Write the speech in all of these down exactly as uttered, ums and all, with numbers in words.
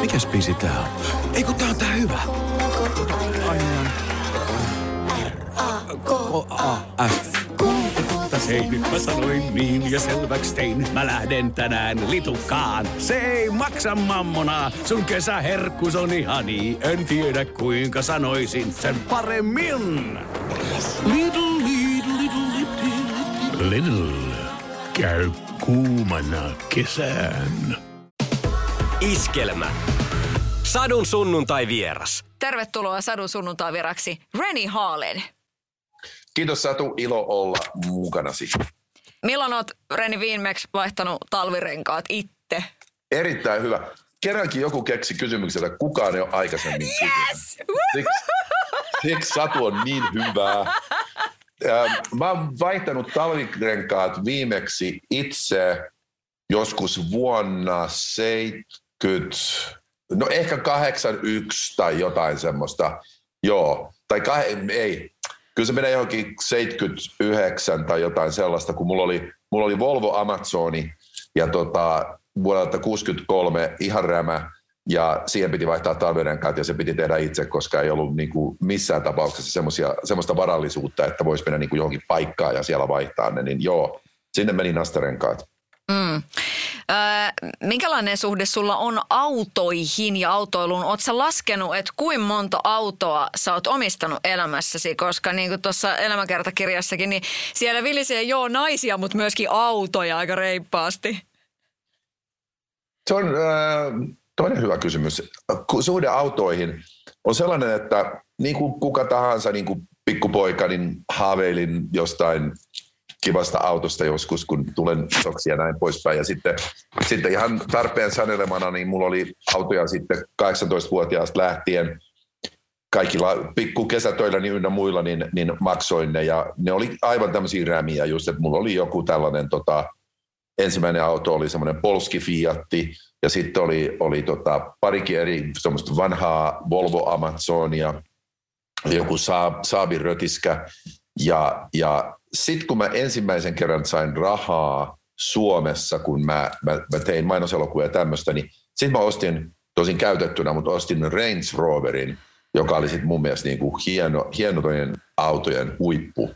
Mikäs biisi tää on? Ei kun tää on tää hyvä. R A K A F. Ei, nyt mä sanoin niin ja selväks tein. Mä lähden tänään litukaan. Se ei maksa mammonaa. Sun kesäherkkus on ihani. En tiedä kuinka sanoisin sen paremmin. Little, little, little, little. Little. Käy kuumana kesään. Iskelmä. Sadun sunnuntai vieras. Tervetuloa Sadun sunnuntai vieraksi Renny Harlin. Kiitos Satu, ilo olla mukanasi. Milloin olet, Renny, viimeksi vaihtanut talvirenkaat itse? Erittäin hyvä. Kerrankin joku keksi kysymyksellä, kukaan ei ole aikaisemmin yes! kysynyt. Siksi, siksi Satu on niin hyvää. Mä oon vaihtanut talvirenkaat viimeksi itse joskus vuonna seitsemänkymmentä, no ehkä kahdeksankymmentäyksi tai jotain semmoista. Joo, tai kah- ei. Kyllä se menee johonkin seitsemänkymmentäyhdeksän tai jotain sellaista, kun mulla oli, mulla oli Volvo Amazoni ja tota, vuodelta kuusikymmentäkolme ihan rämä ja siihen piti vaihtaa talvirenkaat ja se piti tehdä itse, koska ei ollut niin kuin missään tapauksessa semmoista varallisuutta, että voisi mennä niin kuin johonkin paikkaan ja siellä vaihtaa ne, niin joo, sinne meni nastarenkaat. Mm. Öö, minkälainen suhde sulla on autoihin ja autoiluun? Oletko sä laskenut, että kuinka monta autoa sä oot omistanut elämässäsi? Koska niin kuin tuossa elämäkertakirjassakin, niin siellä vilisee joo naisia, mutta myöskin autoja aika reippaasti. Se on öö, toinen hyvä kysymys. Suhde autoihin on sellainen, että niin kuin kuka tahansa niin kuin pikkupoika, niin haaveilin jostain kivasta autosta joskus, kun tulen soksia näin poispäin. Ja sitten, sitten ihan tarpeen sanelemana, niin mulla oli autoja sitten kahdeksantoistavuotiaasta lähtien. Kaikilla pikkukesätöillä niin ynnä muilla, niin, niin maksoin ne. Ja ne oli aivan tämmöisiä rämiä just, että mulla oli joku tällainen, tota, ensimmäinen auto oli semmoinen Polski Fiatti. Ja sitten oli, oli tota, parikin eri semmoista vanhaa Volvo Amazonia, joku Saab, Saabin rötiskä. Ja, ja sitten kun mä ensimmäisen kerran sain rahaa Suomessa, kun mä, mä, mä tein mainoselokuvia ja tämmöistä, niin sitten mä ostin, tosin käytettynä, mutta ostin Range Roverin, joka oli sitten mun mielestä niin kuin hieno, hienotoinen autojen huippu.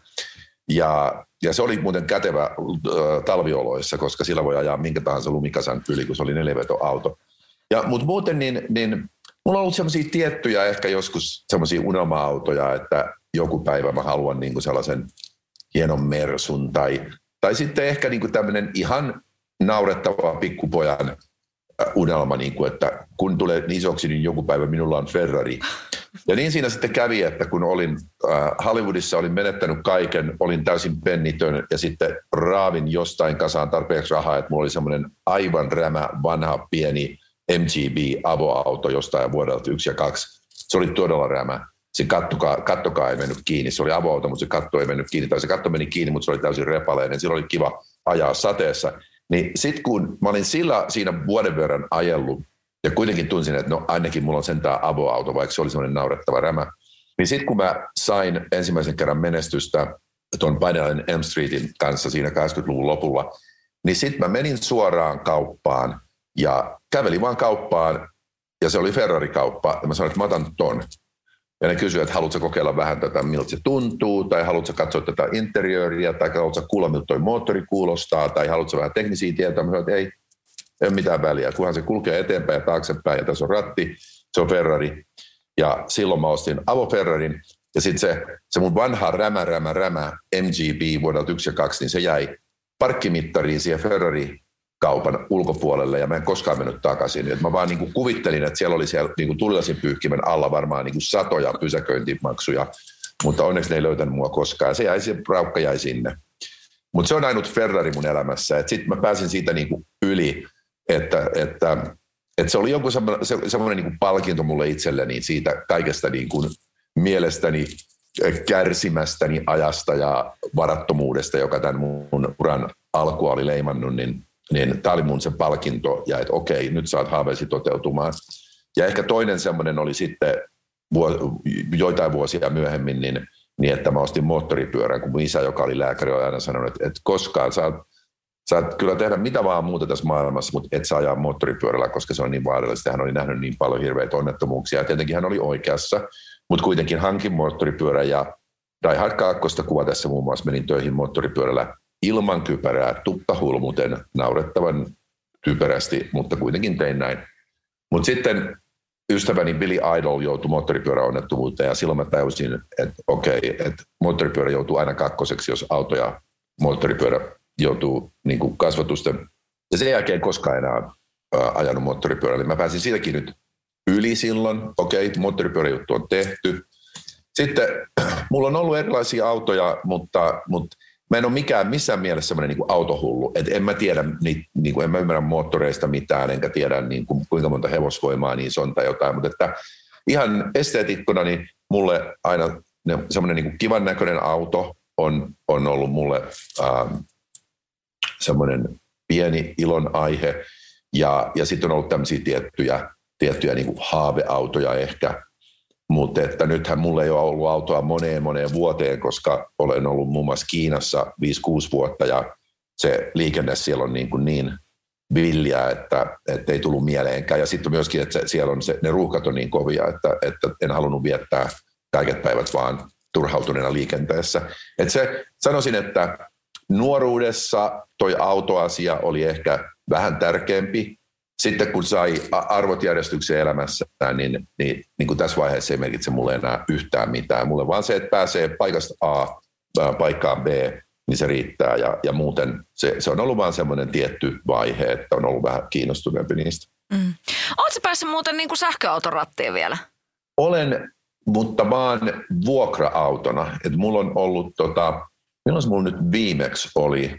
Ja, ja se oli muuten kätevä äh, talvioloissa, koska sillä voi ajaa minkä tahansa lumikasan yli, kun se oli nelivetoauto. Ja, mutta muuten niin, niin mulla on ollut sellaisia tiettyjä, ehkä joskus sellaisia unelma-autoja, että joku päivä mä haluan niinku sellaisen hienon mersun tai, tai sitten ehkä niinku tämmöinen ihan naurettava pikkupojan unelma, niinku, että kun tulee isoksi, niin joku päivä minulla on Ferrari. Ja niin siinä sitten kävi, että kun olin äh, Hollywoodissa, olin menettänyt kaiken, olin täysin pennitön ja sitten raavin jostain kasaan tarpeeksi rahaa, että mulla oli semmoinen aivan rämä vanha pieni M G B-avoauto jostain vuodelta yksi ja kaksi. Se oli todella rämä. Se kattokaa, kattokaa ei mennyt kiinni. Se oli avoauto, mutta se katto ei mennyt kiinni. Tai se katto meni kiinni, mutta se oli täysin repaleinen. Silloin oli kiva ajaa sateessa. Niin sitten kun mä olin sillä siinä vuoden verran ajellut, ja kuitenkin tunsin, että no ainakin mulla on sentään avoauto, vaikka se oli semmoinen naurettava rämä. Niin sitten kun mä sain ensimmäisen kerran menestystä tuon Painelainen Elm Streetin kanssa siinä kahdeksankymmentäluvun lopulla, niin sitten mä menin suoraan kauppaan ja kävelin vaan kauppaan, ja se oli Ferrari-kauppa, ja mä sanoin, että mä otan ton. Ja ne kysyivät, että haluatko kokeilla vähän tätä, miltä se tuntuu, tai haluatko katsoa tätä interiöriä, tai haluatko kuulla, miltä toi moottori kuulostaa, tai haluatko vähän teknisiä tietoja. Mä sanoin, että ei, ei ole mitään väliä, kunhan se kulkee eteenpäin ja taaksepäin, ja tässä on ratti, se on Ferrari. Ja silloin mä ostin avoferrarin, ja sitten se, se mun vanha rämä, rämä, rämä M G B vuodelta yksi ja kaksi, niin se jäi parkkimittariin siihen Ferrari-kaupan ulkopuolelle, ja mä en koskaan mennyt takaisin. Et mä vaan niin kuin kuvittelin, että siellä oli siellä niin kuin tulilasin pyyhkimen alla varmaan niin kuin satoja pysäköintimaksuja, mutta onneksi ne ei löytänyt mua koskaan. Ja se, jäi, se raukka jäi sinne. Mutta se on ainut Ferrari mun elämässä. Sitten mä pääsin siitä niin kuin yli, että, että, että se oli joku semmoinen niin kuin palkinto mulle itselleni siitä kaikesta niin kuin mielestäni kärsimästäni ajasta ja varattomuudesta, joka tämän mun uran alkua oli leimannut, niin niin tämä oli mun se palkinto, ja että okei, nyt saat haaveesi toteutumaan. Ja ehkä toinen semmoinen oli sitten joitain vuosia myöhemmin, niin, niin että mä ostin moottoripyörän, kun mun isä, joka oli lääkäri, oli aina sanonut, että, että koskaan sä oot Sä et kyllä tehdä mitä vaan muuta tässä maailmassa, mutta et saa ajaa moottoripyörällä, koska se on niin vaarallista. Hän oli nähnyt niin paljon hirveitä onnettomuuksia. Ja tietenkin hän oli oikeassa, mutta kuitenkin hankin moottoripyörä. Ja Die Hard kakkosta kuvatessa muun muassa menin töihin moottoripyörällä ilman kypärää, tuppahulmuten, naurettavan typerästi, mutta kuitenkin tein näin. Mutta sitten ystäväni Billy Idol joutui moottoripyöräonnettomuuteen ja silloin mä täysin, että okei, että moottoripyörä joutuu aina kakkoseksi, jos auto ja moottoripyörä joutuu niin kuin kasvatusten. Ja sen jälkeen koskaan enää ajanut moottoripyörällä. Mä pääsin siitäkin nyt yli silloin. Okei, moottoripyöräjuttu on tehty. Sitten mulla on ollut erilaisia autoja, mutta, mutta mä en ole mikään missään mielessä semmoinen niin kuin autohullu. Et en mä tiedä, niin kuin, en mä ymmärrä moottoreista mitään, enkä tiedä niin kuin, kuinka monta hevosvoimaa niissä on tai jotain. Mutta että ihan esteetikkona niin mulle aina semmoinen niin kuin kivan näköinen auto on, on ollut mulle ähm, semmoinen pieni ilon aihe. Ja, ja sitten on ollut tämmöisiä tiettyjä, tiettyjä niin kuin haaveautoja ehkä. Mutta että nythän mulla ei ole ollut autoa moneen moneen vuoteen, koska olen ollut muun muassa Kiinassa viisi kuusi vuotta ja se liikenne siellä on niin, kuin niin villiä, että, että ei tullut mieleenkään. Ja sitten myöskin, että siellä on se, ne ruuhkat on niin kovia, että, että en halunnut viettää kaiket päivät vaan turhautuneena liikenteessä. Et se, sanoisin, että nuoruudessa toi autoasia oli ehkä vähän tärkeämpi. Sitten kun sai arvot järjestyksen elämässä, niin, niin, niin, niin kuin tässä vaiheessa ei merkitse mulle enää yhtään mitään. Mulle vaan se, että pääsee paikasta A paikkaan B, niin se riittää. Ja, ja muuten se, se on ollut vaan semmoinen tietty vaihe, että on ollut vähän kiinnostuneempi niistä. Mm. Oletko päässyt muuten niin kuin sähköautorattiin vielä? Olen, mutta vaan vuokra-autona. Et mulla on ollut, tota, milloin mulla nyt viimeksi oli?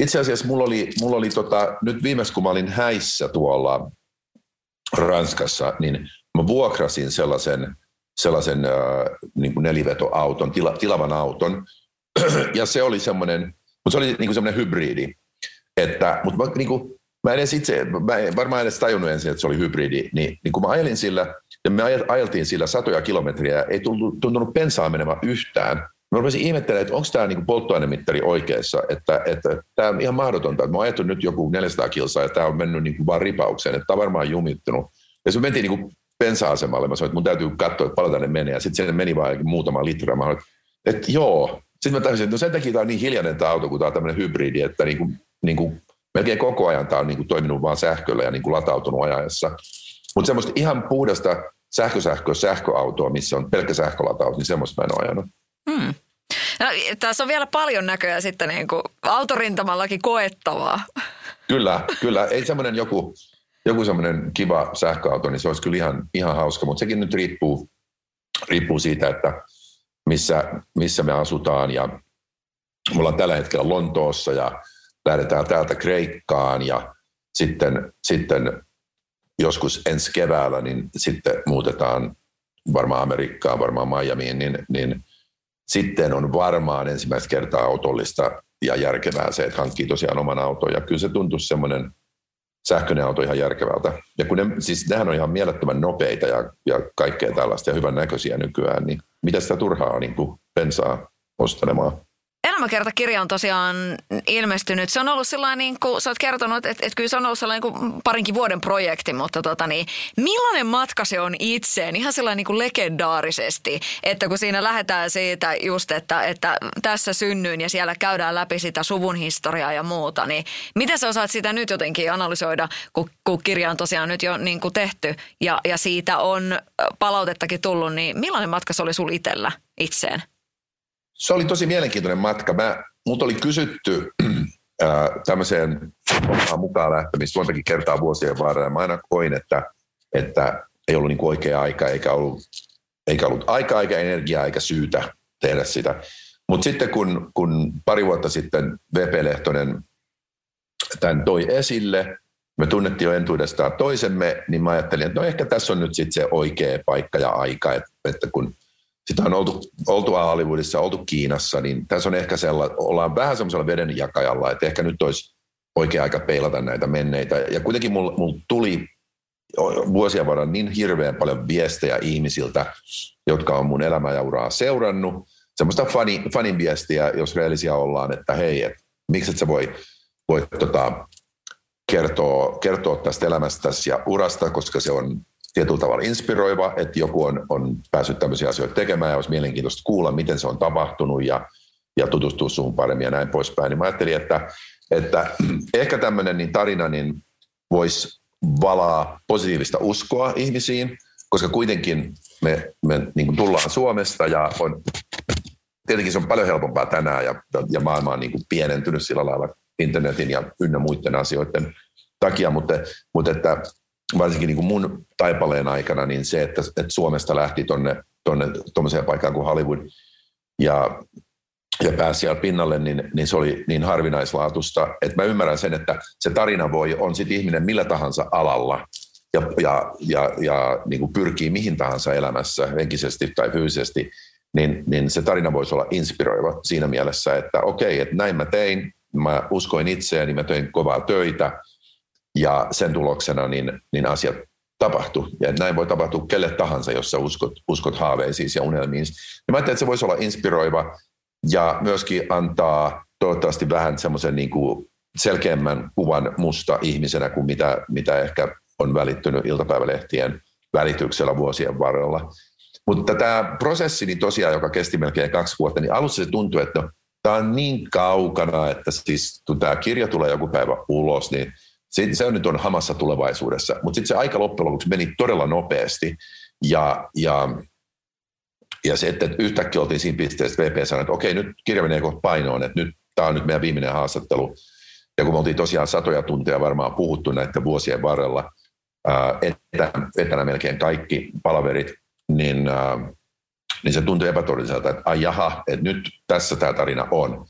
Itse asiassa mulla oli, mulla oli tota, nyt viimeksi, kun mä olin häissä tuolla Ranskassa, niin mä vuokrasin sellaisen, sellaisen äh, niin kuin nelivetoauton, tila, tilavan auton. Ja se oli semmoinen, mutta se oli niin kuin semmoinen hybridi. Että, mutta mä, niin kuin, mä, edes itse, mä en varmaan edes tajunnut ensin, että se oli hybridi. Niin, niin kun mä ajelin sillä, ja me ajeltiin sillä satoja kilometriä, ei tullut, tuntunut bensaa menemään yhtään. Mä rupesin ihmettelemään, että onko tämä niinku polttoainemittari oikeassa, että, että tämä on ihan mahdotonta. Mä oon ajettu nyt joku neljäsataa kilsaa ja tämä on mennyt niinku vaan ripaukseen, että tämä on varmaan jumittunut. Ja sitten me mentiin niinku bensa-asemalle, mä sanoin, että mun täytyy katsoa, että paljon tänne menee. Ja sitten sinne meni vaan muutama litra. Mä sanoin, että joo. Sitten mä täysin, että no sen takia tämä on niin hiljainen tämä auto, kun tämä on tämmöinen hybridi, että niinku, niinku, melkein koko ajan tämä on niinku toiminut vaan sähköllä ja niinku latautunut ajassa. Mutta semmoista ihan puhdasta sähkösähköä, sähköautoa, missä on pelkkä sähkölataus, niin semmoista mä en ole ajanut. Hmm. No, tässä on vielä paljon näköjään sitten niin kuin autorintamallakin koettavaa. Kyllä, kyllä. Ei semmoinen joku, joku semmoinen kiva sähköauto, niin se olisi kyllä ihan, ihan hauska, mutta sekin nyt riippuu, riippuu siitä, että missä, missä me asutaan. Ja me ollaan tällä hetkellä Lontoossa ja lähdetään täältä Kreikkaan ja sitten, sitten joskus ensi keväällä, niin sitten muutetaan varmaan Amerikkaan, varmaan Miamiin, niin, niin sitten on varmaan ensimmäistä kertaa autollista ja järkevää se, että hankkii tosiaan oman auton. Ja kyllä se tuntuisi semmoinen sähköinen auto ihan järkevältä. Ja kun ne, siis nehän on ihan mielettömän nopeita ja, ja kaikkea tällaista ja hyvän näköisiä nykyään, niin mitä sitä turhaa on niin kuin bensaa ostelemaan? Elämäkertakirja on tosiaan ilmestynyt. Se on ollut sellainen, niin kuin sä oot kertonut, että, että kyllä se on ollut sellainen niin parinkin vuoden projekti, mutta tota niin, millainen matka se on itseen? Ihan sellainen niin kuin legendaarisesti, että kun siinä lähdetään siitä just, että, että tässä synnyin ja siellä käydään läpi sitä suvun historiaa ja muuta, niin miten sä osaat sitä nyt jotenkin analysoida, kun, kun kirja on tosiaan nyt jo niin kuin tehty ja, ja siitä on palautettakin tullut, niin millainen matka se oli sul itsellä itseen? Se oli tosi mielenkiintoinen matka. Mä, mut oli kysytty äh, tämmöiseen mukaan lähtemistä montakin kertaa vuosien varrella. Mä aina koin, että, että ei ollut niinku oikea aika, eikä ollut, eikä ollut aikaa, eikä energiaa, eikä syytä tehdä sitä. Mutta sitten kun, kun pari vuotta sitten V P Lehtonen tämän toi esille, me tunnettiin jo entuudestaan toisemme, niin mä ajattelin, että no ehkä tässä on nyt sitten se oikea paikka ja aika, että, että kun sitä on oltu, oltu Hollywoodissa, oltu Kiinassa, niin tässä on ehkä sellainen, ollaan vähän semmoisella vedenjakajalla, että ehkä nyt olisi oikea aika peilata näitä menneitä. Ja kuitenkin mulla mul tuli vuosien varrella niin hirveän paljon viestejä ihmisiltä, jotka on mun elämää ja uraa seurannut. Semmoista fani, fanin viestiä, jos reellisiä ollaan, että hei, et, miksi et sä voi voit tota, kertoa, kertoa tästä elämästäsi ja urasta, koska se on tietyllä tavalla inspiroiva, että joku on, on päässyt tämmöisiä asioita tekemään ja olisi mielenkiintoista kuulla, miten se on tapahtunut ja, ja tutustua suhun paremmin ja näin poispäin. Niin mä ajattelin, että, että ehkä tämmöinen niin tarina niin voisi valaa positiivista uskoa ihmisiin, koska kuitenkin me, me niin kuin tullaan Suomesta ja on, tietenkin se on paljon helpompaa tänään ja, ja maailma on niin kuin pienentynyt sillä lailla internetin ja ynnä muiden asioiden takia, mutta, mutta että varsinkin niin kuin mun taipaleen aikana niin se, että, että Suomesta lähti tuonne tuommoiseen paikkaan kuin Hollywood ja, ja pääsi siellä pinnalle, niin, niin se oli niin harvinaislaatusta, että mä ymmärrän sen, että se tarina voi, on sitten ihminen millä tahansa alalla ja, ja, ja, ja niin kuin pyrkii mihin tahansa elämässä, henkisesti tai fyysisesti, niin, niin se tarina voisi olla inspiroiva siinä mielessä, että okei, että näin mä tein, mä uskoin itseäni, mä tein kovaa töitä, ja sen tuloksena niin, niin asiat tapahtuu. Ja näin voi tapahtua kelle tahansa, jos sä uskot, uskot haaveisiin ja unelmiin. Ja mä ajattelin, että se voisi olla inspiroiva ja myöskin antaa toivottavasti vähän semmoisen niin kuin selkeämmän kuvan musta ihmisenä kuin mitä, mitä ehkä on välittynyt iltapäivälehtien välityksellä vuosien varrella. Mutta tämä prosessi niin tosiaan, joka kesti melkein kaksi vuotta, niin alussa se tuntui, että no, tämä on niin kaukana, että siis, kun tämä kirja tulee joku päivä ulos, niin se, se on nyt on hamassa tulevaisuudessa, mutta sitten se aika loppujen lopuksi meni todella nopeasti ja, ja, ja se, että yhtäkkiä oltiin siinä pisteessä, että V P sanoi, että okei, nyt kirja menee kohta painoon, että nyt tämä on nyt meidän viimeinen haastattelu. Ja kun me oltiin tosiaan satoja tunteja varmaan puhuttu näiden vuosien varrella, ää, etänä, etänä melkein kaikki palaverit, niin, ää, niin se tuntui epätodelliselta, että ai jaha, että nyt tässä tämä tarina on.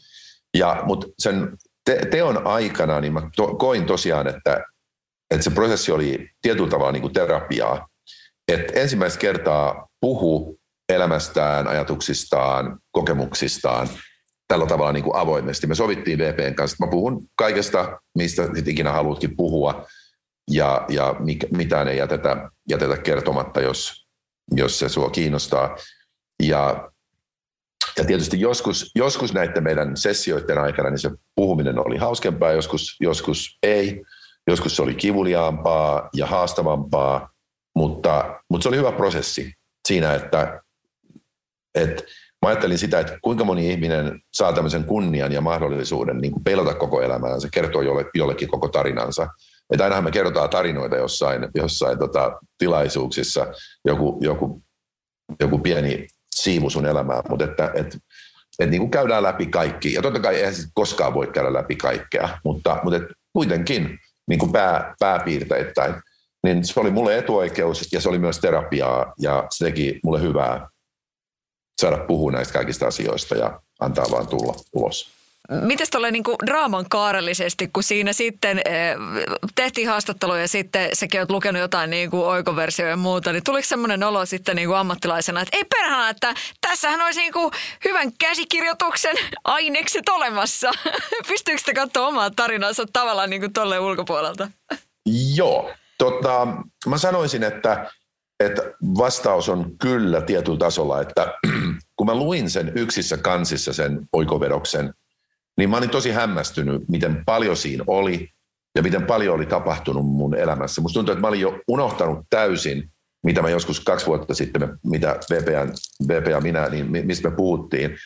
Ja, mutta sen Te, teon aikana niin mä to, koin tosiaan, että, että se prosessi oli tietyllä tavalla niin kuin terapiaa. Että ensimmäistä kertaa puhu elämästään, ajatuksistaan, kokemuksistaan tällä tavalla niin kuin avoimesti. Me sovittiin V P:n kanssa, mä puhun kaikesta, mistä ikinä haluatkin puhua ja, ja mikä, mitään ei jätetä, jätetä kertomatta, jos, jos se sua kiinnostaa. Ja Ja tietysti joskus, joskus näiden meidän sessioiden aikana niin se puhuminen oli hauskempaa, joskus, joskus ei. Joskus se oli kivuliaampaa ja haastavampaa, mutta, mutta se oli hyvä prosessi siinä, että, että mä ajattelin sitä, että kuinka moni ihminen saa tämmöisen kunnian ja mahdollisuuden niin kuin pelata koko elämäänsä, kertoo jollekin koko tarinansa. Että ainahan me kerrotaan tarinoita jossain, jossain tota, tilaisuuksissa, joku, joku, joku pieni siivu sun elämää, mutta että, että, että niin kuin käydään läpi kaikki. Ja totta kai eihän koskaan voi käydä läpi kaikkea, mutta, mutta että kuitenkin niin kuin pää, pääpiirteittäin. Niin se oli mulle etuoikeus ja se oli myös terapiaa ja se teki mulle hyvää saada puhua näistä kaikista asioista ja antaa vaan tulla ulos. Mites tuolle niin kuin draaman kaarellisesti, kun siinä sitten tehtiin haastatteluja ja sitten säkin oot lukenut jotain niin kuin oikoversioja ja muuta, niin tuliko semmoinen olo sitten niin kuin ammattilaisena, että ei perhana, että tässähän olisi niin kuin hyvän käsikirjoituksen ainekset olemassa. Pystyykö sitä katsoa omaa tarinaansa tavallaan niin kuin tolleen ulkopuolelta? Joo, tota, mä sanoisin, että, että vastaus on kyllä tietyllä tasolla, että kun mä luin sen yksissä kansissa sen oikovedoksen, niin mä olin tosi hämmästynyt, miten paljon siinä oli ja miten paljon oli tapahtunut mun elämässä. Musta tuntuu, että mä olin jo unohtanut täysin, mitä mä joskus kaksi vuotta sitten, mitä V P ja minä, niin mistä me puhuttiin.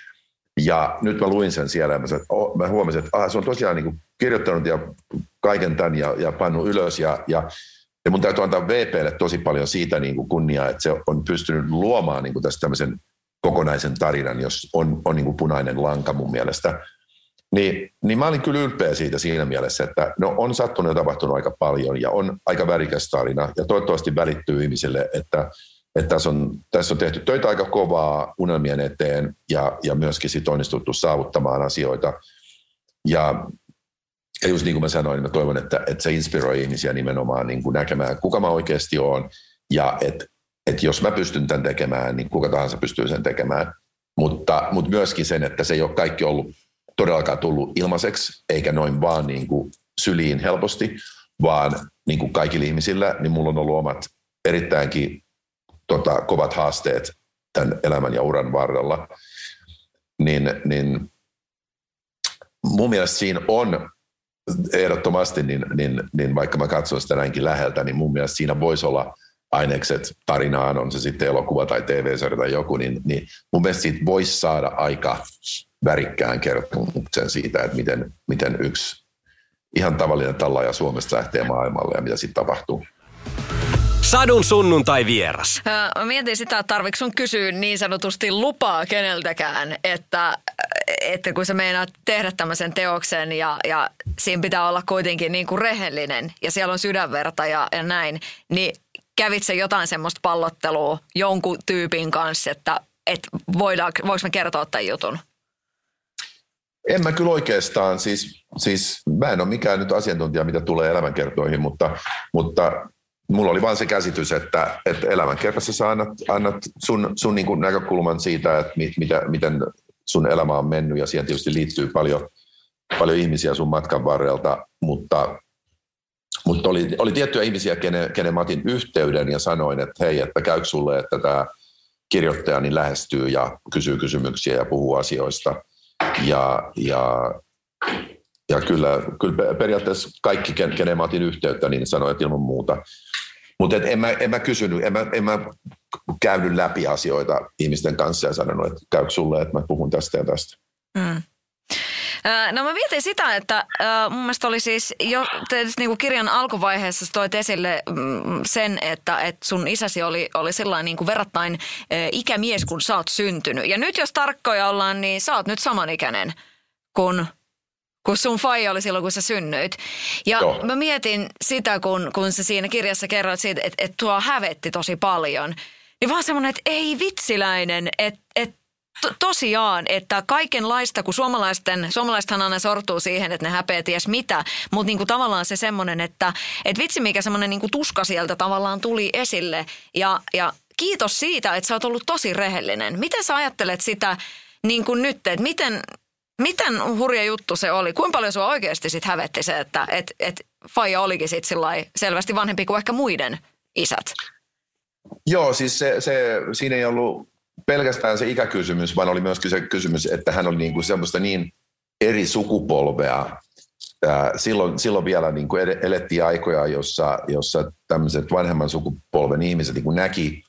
Ja nyt mä luin sen siellä ja mä, sanoin, mä huomasin, että ah, se on tosiaan niin kuin kirjoittanut ja kaiken tämän ja, ja pannut ylös. Ja, ja, ja mun täytyy antaa V P:lle tosi paljon siitä niin kuin kunniaa, että se on pystynyt luomaan niin kuin tästä tämmöisen kokonaisen tarinan, jos on, on niin kuin punainen lanka mun mielestä. Niin, niin mä olin kyllä ylpeä siitä siinä mielessä, että no on sattunut ja tapahtunut aika paljon ja on aika värikäs tarina ja toivottavasti välittyy ihmisille, että, että tässä, on, tässä on tehty töitä aika kovaa unelmien eteen ja, ja myöskin sit onnistuttu saavuttamaan asioita. Ja, ja just niin kuin mä sanoin, niin mä toivon, että, että se inspiroi ihmisiä nimenomaan niin kuin näkemään, kuka mä oikeasti oon ja että et jos mä pystyn tämän tekemään, niin kuka tahansa pystyy sen tekemään, mutta, mutta myöskin sen, että se ei ole kaikki ollut todellakaan tullut ilmaiseksi, eikä noin vaan niin kuin syliin helposti, vaan niin kuin kaikilla ihmisillä, niin mulla on ollut omat erittäinkin tota, kovat haasteet tämän elämän ja uran varrella. Niin, niin mun mielestä siinä on ehdottomasti, niin, niin, niin vaikka mä katson sitä näinkin läheltä, niin mun mielestä siinä voisi olla ainekset tarinaan, on se sitten elokuva tai tee vee-sarja tai joku, niin, niin mun mielestä siitä voisi saada aika värikkään kertomuksen siitä, että miten, miten yksi ihan tavallinen tallaaja Suomesta lähtee maailmalle ja mitä sitten tapahtuu. Sadun sunnuntai vieras. Mä mietin sitä, että tarvitsetko sun kysyä niin sanotusti lupaa keneltäkään, että, että kun sä meinaat tehdä tämmöisen teoksen ja, ja siinä pitää olla kuitenkin niin kuin rehellinen ja siellä on sydänverta ja, ja näin, niin kävitse jotain semmoista pallottelua jonkun tyypin kanssa, että, että voidaan, voiko mä kertoa tämän jutun? En mä kyllä oikeastaan, siis, siis mä en ole mikään nyt asiantuntija, mitä tulee elämänkertoihin, mutta, mutta mulla oli vaan se käsitys, että, että elämänkerrassa sä annat, annat sun, sun niin kuin näkökulman siitä, että mitä, miten sun elämä on mennyt, ja siihen tietysti liittyy paljon, paljon ihmisiä sun matkan varrelta, mutta, mutta oli, oli tiettyjä ihmisiä, kenen, kenen mä otin yhteyden ja sanoin, että hei, että käykö sulle, että tämä kirjoittajani lähestyy ja kysyy kysymyksiä ja puhuu asioista. Ja, ja, ja kyllä, kyllä periaatteessa kaikki, kenen mä otin yhteyttä, niin sanoit ilman muuta. Mutta en mä, en mä kysynyt, en mä, en mä käynyt läpi asioita ihmisten kanssa ja sanonut, että käykö sulle, että mä puhun tästä ja tästä. Mm. No mä mietin sitä, että mun mielestä oli siis jo niin kirjan alkuvaiheessa toit esille sen, että, että sun isäsi oli, oli sillain niin kuin verrattain ikämies, kun sä oot syntynyt. Ja nyt jos tarkkoja ollaan, niin sä oot nyt samanikäinen kuin kun sun faija oli silloin, kun sä synnyit. Ja Joo. mä mietin sitä, kun, kun sä siinä kirjassa kerroit siitä, että, että tuo hävetti tosi paljon. Niin vaan semmoinen, että ei vitsiläinen, että, että To- tosiaan, että kaikenlaista, kun suomalaisten, suomalaisethan aina sortuu siihen, että ne häpeä ties mitä, mutta niinku tavallaan se semmoinen, että et vitsi mikä semmoinen niinku tuska sieltä tavallaan tuli esille ja, ja kiitos siitä, että sä oot ollut tosi rehellinen. Mitä sä ajattelet sitä niinku nyt, että miten, miten hurja juttu se oli? Kuinka paljon sua oikeasti sit hävetti se, että et, et faija olikin sit sillai selvästi vanhempi kuin ehkä muiden isät? Joo, siis se, se, siinä ei ollut pelkästään se ikäkysymys, vaan oli myös se kysymys, että hän oli niin kuin semmoista niin eri sukupolvea. Silloin, silloin vielä niin kuin elettiin aikoja, jossa, jossa tämmöiset vanhemman sukupolven ihmiset niin kuin näki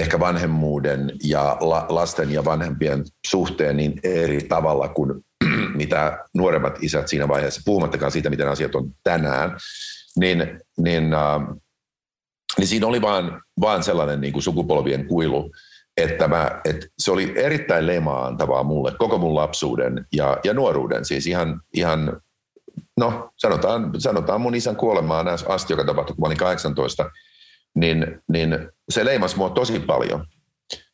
ehkä vanhemmuuden ja la, lasten ja vanhempien suhteen niin eri tavalla kuin mitä nuoremmat isät siinä vaiheessa, puhumattakaan siitä, miten asiat on tänään, niin, niin, niin siinä oli vaan, vaan sellainen niin kuin sukupolvien kuilu, että mä, et se oli erittäin leimaantavaa mulle koko mun lapsuuden ja, ja nuoruuden. Siis ihan, ihan no sanotaan, sanotaan mun isän kuolemaan asti, joka tapahtui, kun mä olin kahdeksantoista, niin, niin se leimasi mua tosi paljon.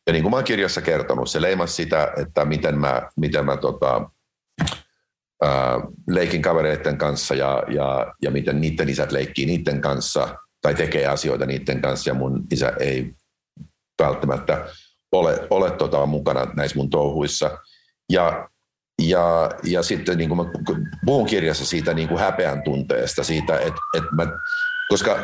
Ja niin kuin mä oon kirjassa kertonut, se leimasi sitä, että miten mä, miten mä tota, ää, leikin kavereiden kanssa ja, ja, ja miten niiden isät leikkii niiden kanssa tai tekee asioita niiden kanssa ja mun isä ei välttämättä ole, ole tota mukana näissä mun touhuissa. Ja, ja, ja sitten niin kuin mä puhun kirjassa siitä niin kuin häpeän tunteesta, siitä, että, että mä, koska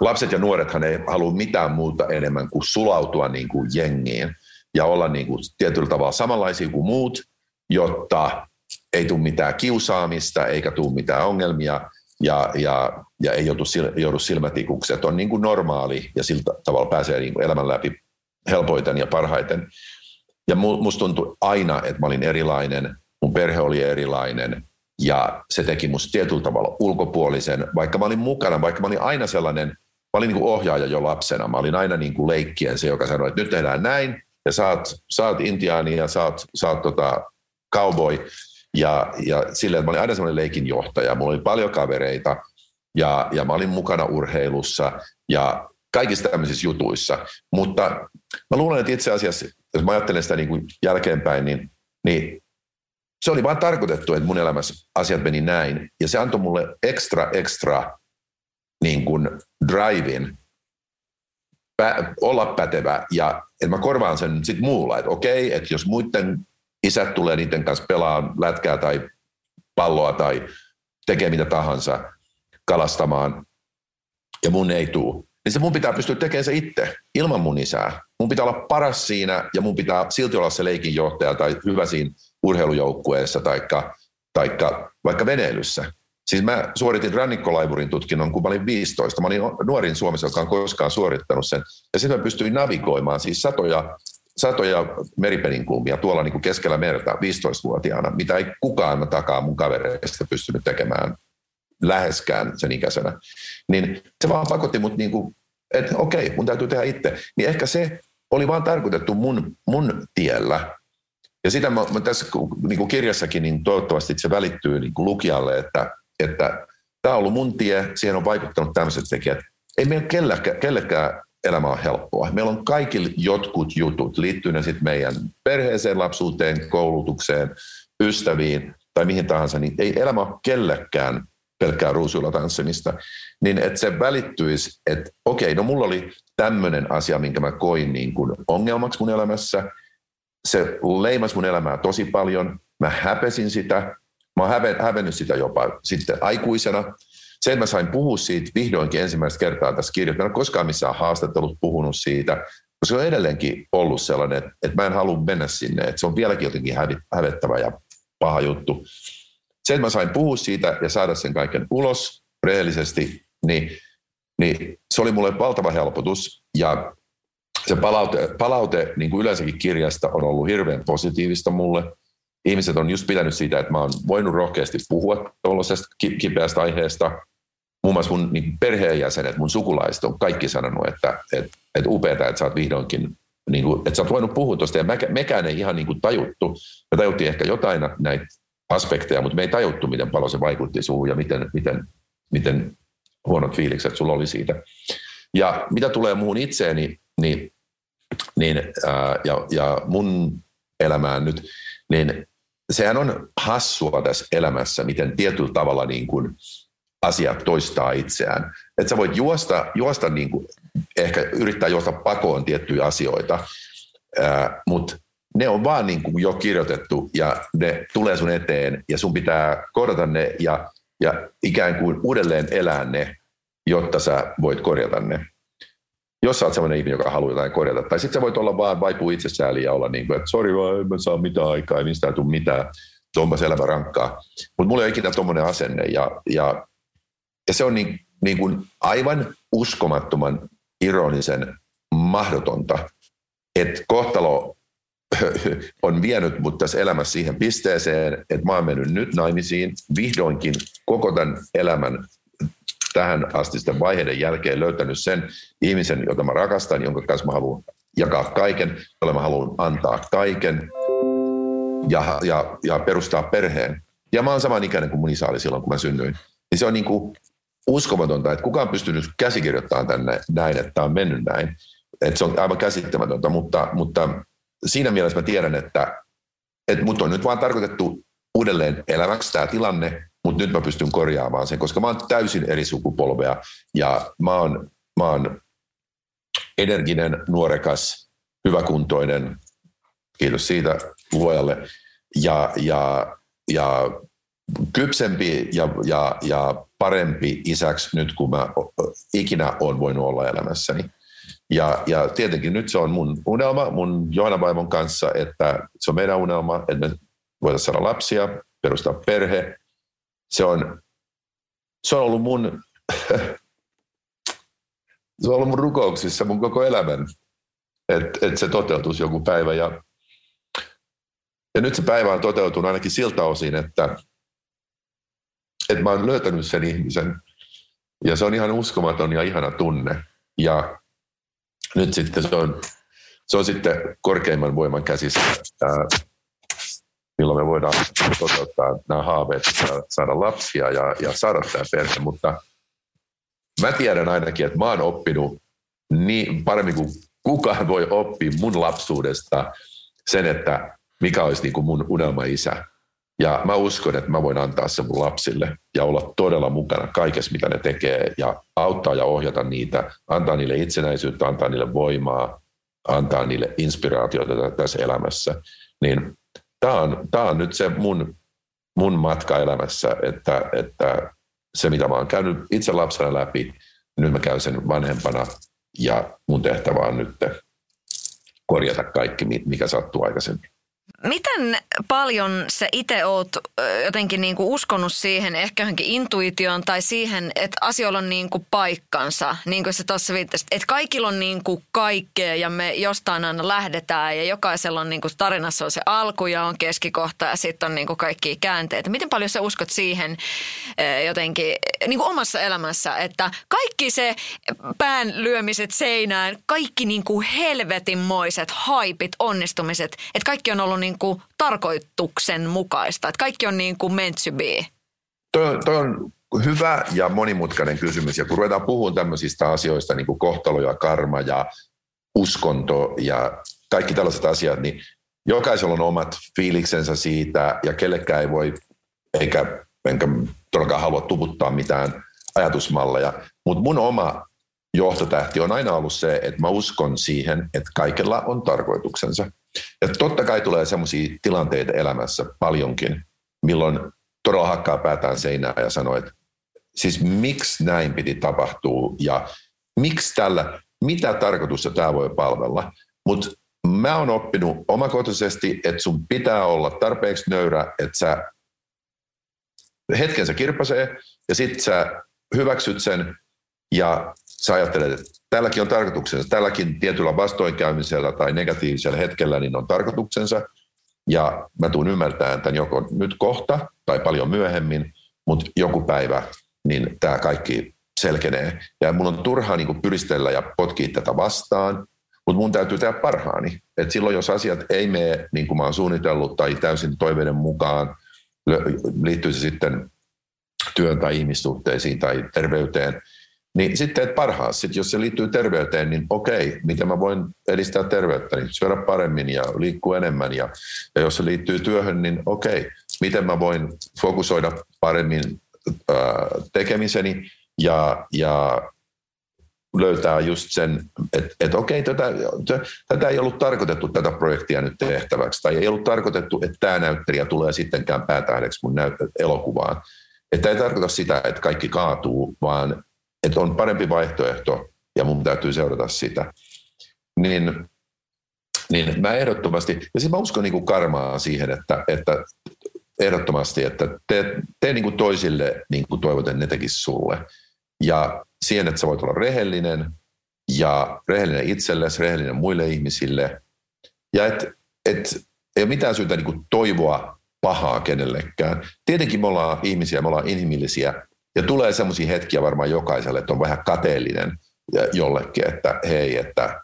lapset ja nuorethan ei halua mitään muuta enemmän kuin sulautua niin kuin jengiin ja olla niin kuin tietyllä tavalla samanlaisia kuin muut, jotta ei tule mitään kiusaamista eikä tule mitään ongelmia ja, ja, ja ei joudu, sil, joudu silmätikuksi. Että on niin kuin normaali ja sillä tavalla pääsee niin kuin elämän läpi helpoiten ja parhaiten. Ja musta tuntui aina, että mä olin erilainen, mun perhe oli erilainen ja se teki musta tietyllä tavalla ulkopuolisen, vaikka mä olin mukana, vaikka mä olin aina sellainen, mä olin niin kuin ohjaaja jo lapsena, mä olin aina niin kuin leikkien se, joka sanoi, että nyt tehdään näin ja sä oot, sä oot intiaani ja sä oot, sä oot tota cowboy ja, ja silleen, että mä olin aina sellainen leikinjohtaja, mulla oli paljon kavereita ja, ja mä olin mukana urheilussa ja kaikissa tämmöisissä jutuissa, mutta mä luulen, että itse asiassa, jos mä ajattelen sitä niin kuin jälkeenpäin, niin, niin se oli vaan tarkoitettu, että mun elämässä asiat meni näin, ja se antoi mulle ekstra, ekstra niin kuin drivein pä- olla pätevä, ja että mä korvaan sen sitten muulla, että okei, että jos muiden isät tulee niiden kanssa pelaamaan lätkää tai palloa tai tekee mitä tahansa kalastamaan, ja mun ei tule, niin se mun pitää pystyä tekemään se itse, ilman mun isää. Mun pitää olla paras siinä ja mun pitää silti olla se leikinjohtaja tai hyvä siinä urheilujoukkueessa tai taikka vaikka veneilyssä. Siis mä suoritin rannikkolaivurin tutkinnon, kun mä olin viisitoista. Mä olin nuorin Suomessa, joka on koskaan suorittanut sen. Ja sitten mä pystyin navigoimaan siis satoja, satoja meripeninkulmia tuolla niin kuin keskellä merta viisitoistavuotiaana, mitä ei kukaan takaa mun kavereista pystynyt tekemään läheskään sen ikäisenä. Niin se vaan pakotti mut, niin kuin, että okei, mun täytyy tehdä itse. Niin ehkä se oli vaan tarkoitettu mun, mun tiellä. Ja sitä mä, mä tässä niin kuin kirjassakin, niin toivottavasti se välittyy niin kuin lukijalle, että että tämä on ollut mun tie, siihen on vaikuttanut tämmöiset tekijät. Ei meillä kellekään, kellekään elämä ole helppoa. Meillä on kaikilla jotkut jutut, liittyy ne sitten meidän perheeseen, lapsuuteen, koulutukseen, ystäviin tai mihin tahansa, niin ei elämä ole kellekään pelkkää ruusuilla tanssimista. Niin että se välittyisi, että okei, no mulla oli tämmöinen asia, minkä mä koin niin kuin ongelmaksi mun elämässä. Se leimasi mun elämää tosi paljon. Mä häpesin sitä. Mä oon hävennyt sitä jopa sitten aikuisena. Se, että mä sain puhua siitä vihdoinkin ensimmäistä kertaa tässä kirjassa. Mä en ole koskaan missään haastattelut puhunut siitä, koska se on edelleenkin ollut sellainen, että mä en halua mennä sinne. Että se on vieläkin jotenkin hävettävä ja paha juttu. Se, että mä sain puhua siitä ja saada sen kaiken ulos rehellisesti, niin, niin se oli mulle valtava helpotus. Ja se palaute, palaute niin kuin yleensäkin kirjasta, on ollut hirveän positiivista mulle. Ihmiset on just pitänyt siitä, että mä oon voinut rohkeasti puhua tuollaisesta kipeästä aiheesta. Muun muassa mun niin perheenjäsenet, mun sukulaiset on kaikki sanonut, että, että, että upeata, että sä oot vihdoinkin, niin kuin, että sä oot voinut puhua tuosta. Ja mekään ei ihan niin kuin tajuttu. Me tajuttiin ehkä jotain näitä aspekteja, mutta me ei tajuttu, miten paljon se vaikutti suhun ja miten, miten, miten huonot fiilikset sulla oli siitä. Ja mitä tulee muun itseeni niin, niin, ää, ja, ja mun elämään nyt, niin sehän on hassua tässä elämässä, miten tietyllä tavalla niin kuin asiat toistaa itseään. Että sä voit juosta, juosta niin kuin, ehkä yrittää juosta pakoon tiettyjä asioita, mutta ne on vaan niin kuin jo kirjoitettu ja ne tulee sun eteen ja sun pitää korjata ne ja, ja ikään kuin uudelleen elää ne, jotta sä voit korjata ne. Jos sä oot sellainen ihminen, joka haluaa jotain korjata. Tai sitten sä voit olla vaan vaipuu itsesääliin ja olla niin kuin, että sori vaan, en mä saa mitään aikaa, ei mistään tule mitään. Se onpas elämä rankkaa. Mutta mulla ei ole ikinä tommoinen asenne. Ja, ja, ja se on niin, niin kuin aivan uskomattoman ironisen mahdotonta, että kohtalo on vienyt mut tässä elämässä siihen pisteeseen, että mä oon mennyt nyt naimisiin vihdoinkin koko tämän elämän tähän asti sitten vaiheiden jälkeen löytänyt sen ihmisen, jota mä rakastan, jonka kanssa mä haluan jakaa kaiken, jolle mä haluan antaa kaiken ja, ja, ja perustaa perheen. Ja mä oon saman ikäinen kuin mun isä oli silloin, kun mä synnyin. Niin se on niin kuin uskomatonta, että kukaan on pystynyt käsikirjoittamaan tänne näin, että on mennyt näin. Että se on aivan käsittämätöntä, mutta, mutta siinä mielessä mä tiedän, että, että mut on nyt vaan tarkoitettu uudelleen elämäksi tämä tilanne, mutta nyt mä pystyn korjaamaan sen, koska mä oon täysin eri sukupolvea ja mä oon, mä oon energinen, nuorekas, hyväkuntoinen, kiitos siitä luojalle, ja, ja, ja kypsempi ja, ja, ja parempi isäksi nyt, kun mä ikinä oon voinut olla elämässäni. Ja, ja tietenkin nyt se on mun unelma, mun Johanna-vaimon kanssa, että se on meidän unelma, että me voitaisiin saada lapsia, perustaa perhe. Se on, se on ollut mun, se on ollut mun rukouksissa mun koko elämän, että et se toteutuisi joku päivä. Ja, ja nyt se päivä on toteutunut ainakin siltä osin, että et mä oon löytänyt sen ihmisen. Ja se on ihan uskomaton ja ihana tunne. Ja nyt sitten se on, se on sitten korkeimman voiman käsissä, että milloin me voidaan toteuttaa nämä haaveet, saada lapsia ja, ja saada tämä perhe, mutta mä tiedän ainakin, että mä oon oppinut niin paremmin kuin kukaan voi oppia mun lapsuudesta sen, että mikä olisi niin kuin mun unelma-isä. Ja mä uskon, että mä voin antaa sen mun lapsille ja olla todella mukana kaikessa, mitä ne tekee ja auttaa ja ohjata niitä, antaa niille itsenäisyyttä, antaa niille voimaa, antaa niille inspiraatioita tässä elämässä, niin Tämä on, tämä on nyt se mun, mun matka elämässä, että, että se mitä mä oon käynyt itse lapsena läpi, nyt mä käyn sen vanhempana ja mun tehtävä on nyt korjata kaikki, mikä sattuu aikaisemmin. Miten paljon sä itse oot jotenkin niinku uskonut siihen, ehkä johonkin intuitioon tai siihen, että asioilla on niinku paikkansa, niin kuin sä tuossa viittasit, että kaikilla on niinku kaikkea ja me jostain aina lähdetään ja jokaisella on niinku tarinassa on se alku ja on keskikohta ja sitten on niinku kaikkia käänteitä. Miten paljon sä uskot siihen jotenkin niinku omassa elämässä, että kaikki se pään lyömiset seinään, kaikki niinku helvetinmoiset haipit, onnistumiset, että kaikki on ollut niin kuin tarkoituksen mukaista, että kaikki on niin kuin meant to be. Toi, toi on hyvä ja monimutkainen kysymys, ja kun ruvetaan puhumaan tämmöisistä asioista, niin kuin kohtalo ja karma ja uskonto ja kaikki tällaiset asiat, niin jokaisella on omat fiiliksensä siitä, ja kellekään ei voi, eikä enkä todellakaan halua tuputtaa mitään ajatusmalleja, mutta mun oma johtotähti on aina ollut se, että mä uskon siihen, että kaikella on tarkoituksensa. Ja totta kai tulee sellaisia tilanteita elämässä paljonkin, milloin todella hakkaa päätään seinään ja sanoo, että siis miksi näin piti tapahtua ja miksi tällä, mitä tarkoitusta tämä voi palvella. Mutta mä oon oppinut omakohtaisesti, että sun pitää olla tarpeeksi nöyrä, että sä hetken sä kirpasee ja sit sä hyväksyt sen ja sä ajattelet, että tälläkin on tarkoituksensa. Tälläkin tietyllä vastoinkäymisellä tai negatiivisella hetkellä niin on tarkoituksensa. Ja mä tuun ymmärtämään tämän joko nyt kohta tai paljon myöhemmin, mutta joku päivä niin tämä kaikki selkenee. Ja mun on turhaa niin kuin pyristellä ja potkia tätä vastaan, mutta mun täytyy tehdä parhaani. Et silloin jos asiat ei mene niin kuin mä oon suunnitellut tai täysin toiveiden mukaan, liittyy se sitten työn tai ihmissuhteisiin tai terveyteen, niin sitten teet parhaan. Sitten jos se liittyy terveyteen, niin okei, miten mä voin edistää terveyttä, niin syödä paremmin ja liikkuu enemmän. Ja, ja jos se liittyy työhön, niin okei, miten mä voin fokusoida paremmin äh, tekemiseni ja, ja löytää just sen, että et okei, tätä, tätä ei ollut tarkoitettu tätä projektia nyt tehtäväksi. Tai ei ollut tarkoitettu, että tämä näyttelijä tulee sittenkään päätähdeksi mun näyt- elokuvaan. Että ei tarkoita sitä, että kaikki kaatuu, vaan että on parempi vaihtoehto ja mun täytyy seurata sitä, niin, niin mä ehdottomasti, ja siis mä uskon niin kuin karmaa siihen, että, että ehdottomasti, että tee, tee niin kuin toisille niin kuin toivot, että ne tekisi sulle. Ja siihen, että sä voit olla rehellinen ja rehellinen itsellesi, rehellinen muille ihmisille. Ja et, et, ei ole mitään syytä niin kuin toivoa pahaa kenellekään. Tietenkin me ollaan ihmisiä, me ollaan inhimillisiä. Ja tulee semmoisia hetkiä varmaan jokaiselle, että on vähän kateellinen jollekin, että hei, että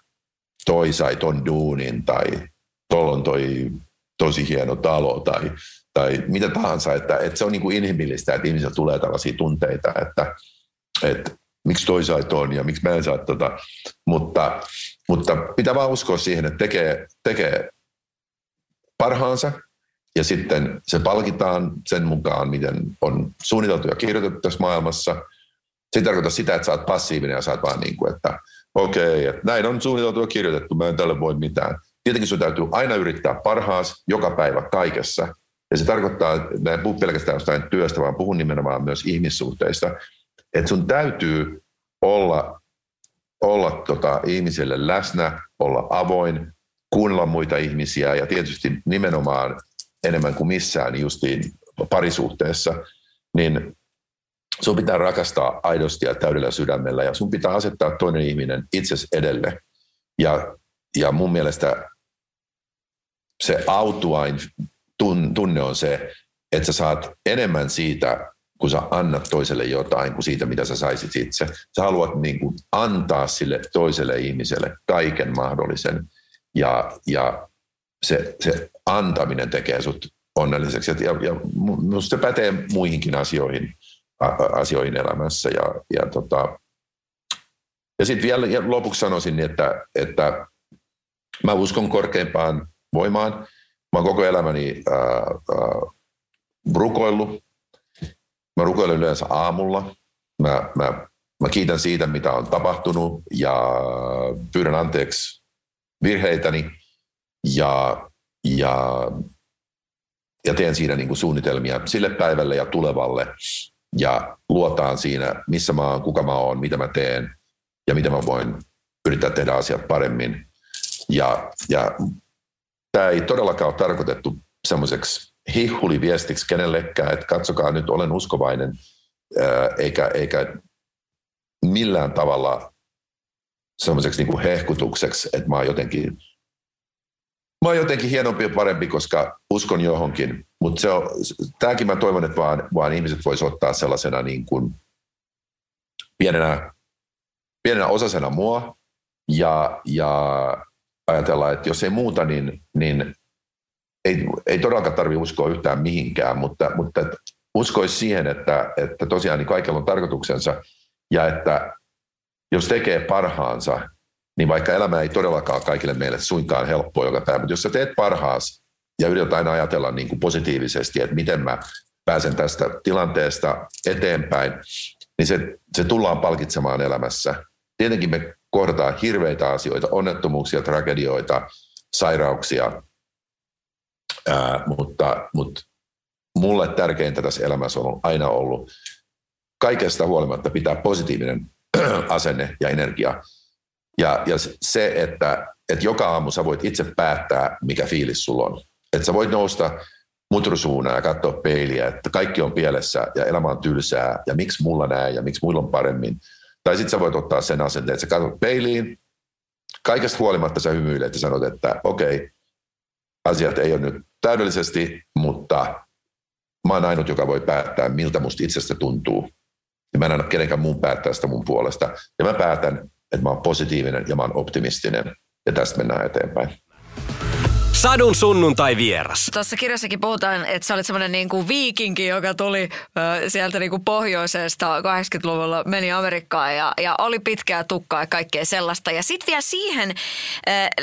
toi sai ton duunin tai tuolla on toi tosi hieno talo tai, tai mitä tahansa. Että, että se on niin kuin inhimillistä, että ihmisillä tulee tällaisia tunteita, että, että miksi toi sai ton ja miksi mä en saa tota. Mutta, mutta pitää vaan uskoa siihen, että tekee, tekee parhaansa. Ja sitten se palkitaan sen mukaan, miten on suunniteltu ja kirjoitettu tässä maailmassa. Se ei tarkoita sitä, että sä oot passiivinen ja sä oot vaan niin kuin, että okei, okay, näin on suunniteltu ja kirjoitettu, mä en tälle voi mitään. Tietenkin sun täytyy aina yrittää parhaas joka päivä kaikessa. Ja se tarkoittaa, että mä en puhu pelkästään jostain työstä, vaan puhun nimenomaan myös ihmissuhteista. Että sun täytyy olla, olla tota ihmiselle läsnä, olla avoin, kuunnella muita ihmisiä ja tietysti nimenomaan enemmän kuin missään, niin justiin parisuhteessa, niin sun pitää rakastaa aidosti ja täydellä sydämellä, ja sun pitää asettaa toinen ihminen itsesi edelle. Ja, ja mun mielestä se autuain tunne on se, että sä saat enemmän siitä, kun sä annat toiselle jotain, kuin siitä, mitä sä saisit itse. Sä haluat niin kuin antaa sille toiselle ihmiselle kaiken mahdollisen, ja, ja se, se antaminen tekee sut onnelliseksi. Ja, ja musta se pätee muihinkin asioihin, a, asioihin elämässä. Ja, ja, tota, ja sitten vielä ja lopuksi sanoisin, että, että mä uskon korkeimpaan voimaan. Mä oon koko elämäni ää, ää, rukoillut. Mä rukoilen yleensä aamulla. Mä, mä, mä kiitän siitä, mitä on tapahtunut ja pyydän anteeksi virheitäni. Ja, ja, ja teen siinä niin kuin suunnitelmia sille päivälle ja tulevalle ja luotaan siinä, missä mä oon, kuka mä oon, mitä mä teen ja mitä mä voin yrittää tehdä asiat paremmin. Ja, ja Tämä ei todellakaan ole tarkoitettu semmoiseksi hihuliviestiksi kenellekään, että katsokaa nyt, olen uskovainen, eikä, eikä millään tavalla semmoiseksi niin kuin hehkutukseksi, että mä oon jotenkin, mä oon jotenkin hienompi ja parempi, koska uskon johonkin. Mutta tämäkin mä toivon, että vaan, vaan ihmiset voisi ottaa sellaisena niin kuin pienenä, pienenä osasena mua ja, ja ajatella, että jos ei muuta, niin, niin ei, ei todellakaan tarvitse uskoa yhtään mihinkään, mutta, mutta uskoisi siihen, että, että tosiaan niin kaikella on tarkoituksensa ja että jos tekee parhaansa, niin vaikka elämä ei todellakaan kaikille meille suinkaan helppoa, joka tämä, mutta jos sä teet parhaas ja yrität aina ajatella niin kuin positiivisesti, että miten mä pääsen tästä tilanteesta eteenpäin, niin se, se tullaan palkitsemaan elämässä. Tietenkin me kohdataan hirveitä asioita, onnettomuuksia, tragedioita, sairauksia, ää, mutta, mutta mulle tärkeintä tässä elämässä on aina ollut kaikesta huolimatta pitää positiivinen asenne ja energia. Ja, ja se, että, että joka aamu sä voit itse päättää, mikä fiilis sulla on. Että sä voit nousta mutrusuuna ja katsoa peiliä, että kaikki on pielessä ja elämä on tylsää ja miksi mulla näin ja miksi muilla on paremmin. Tai sitten sä voit ottaa sen asenteen, että sä katsot peiliin, kaikesta huolimatta sä hymyilet ja sanot, että okei, okay, asiat ei ole nyt täydellisesti, mutta mä oon ainut, joka voi päättää, miltä musta itsestä tuntuu. Ja mä en anna kenenkään muun päättää sitä mun puolesta. Ja mä päätän, että mä oon positiivinen ja mä oon optimistinen. Ja tästä mennään eteenpäin. Sadun sunnuntai vieras. Tuossa kirjassakin puhutaan, että sä olit semmoinen niin kuin viikinki, joka tuli ö, sieltä niin kuin pohjoisesta kahdeksankymmentäluvulla, meni Amerikkaan ja, ja oli pitkää tukkaa ja kaikkea sellaista. Ja sitten vielä siihen ö,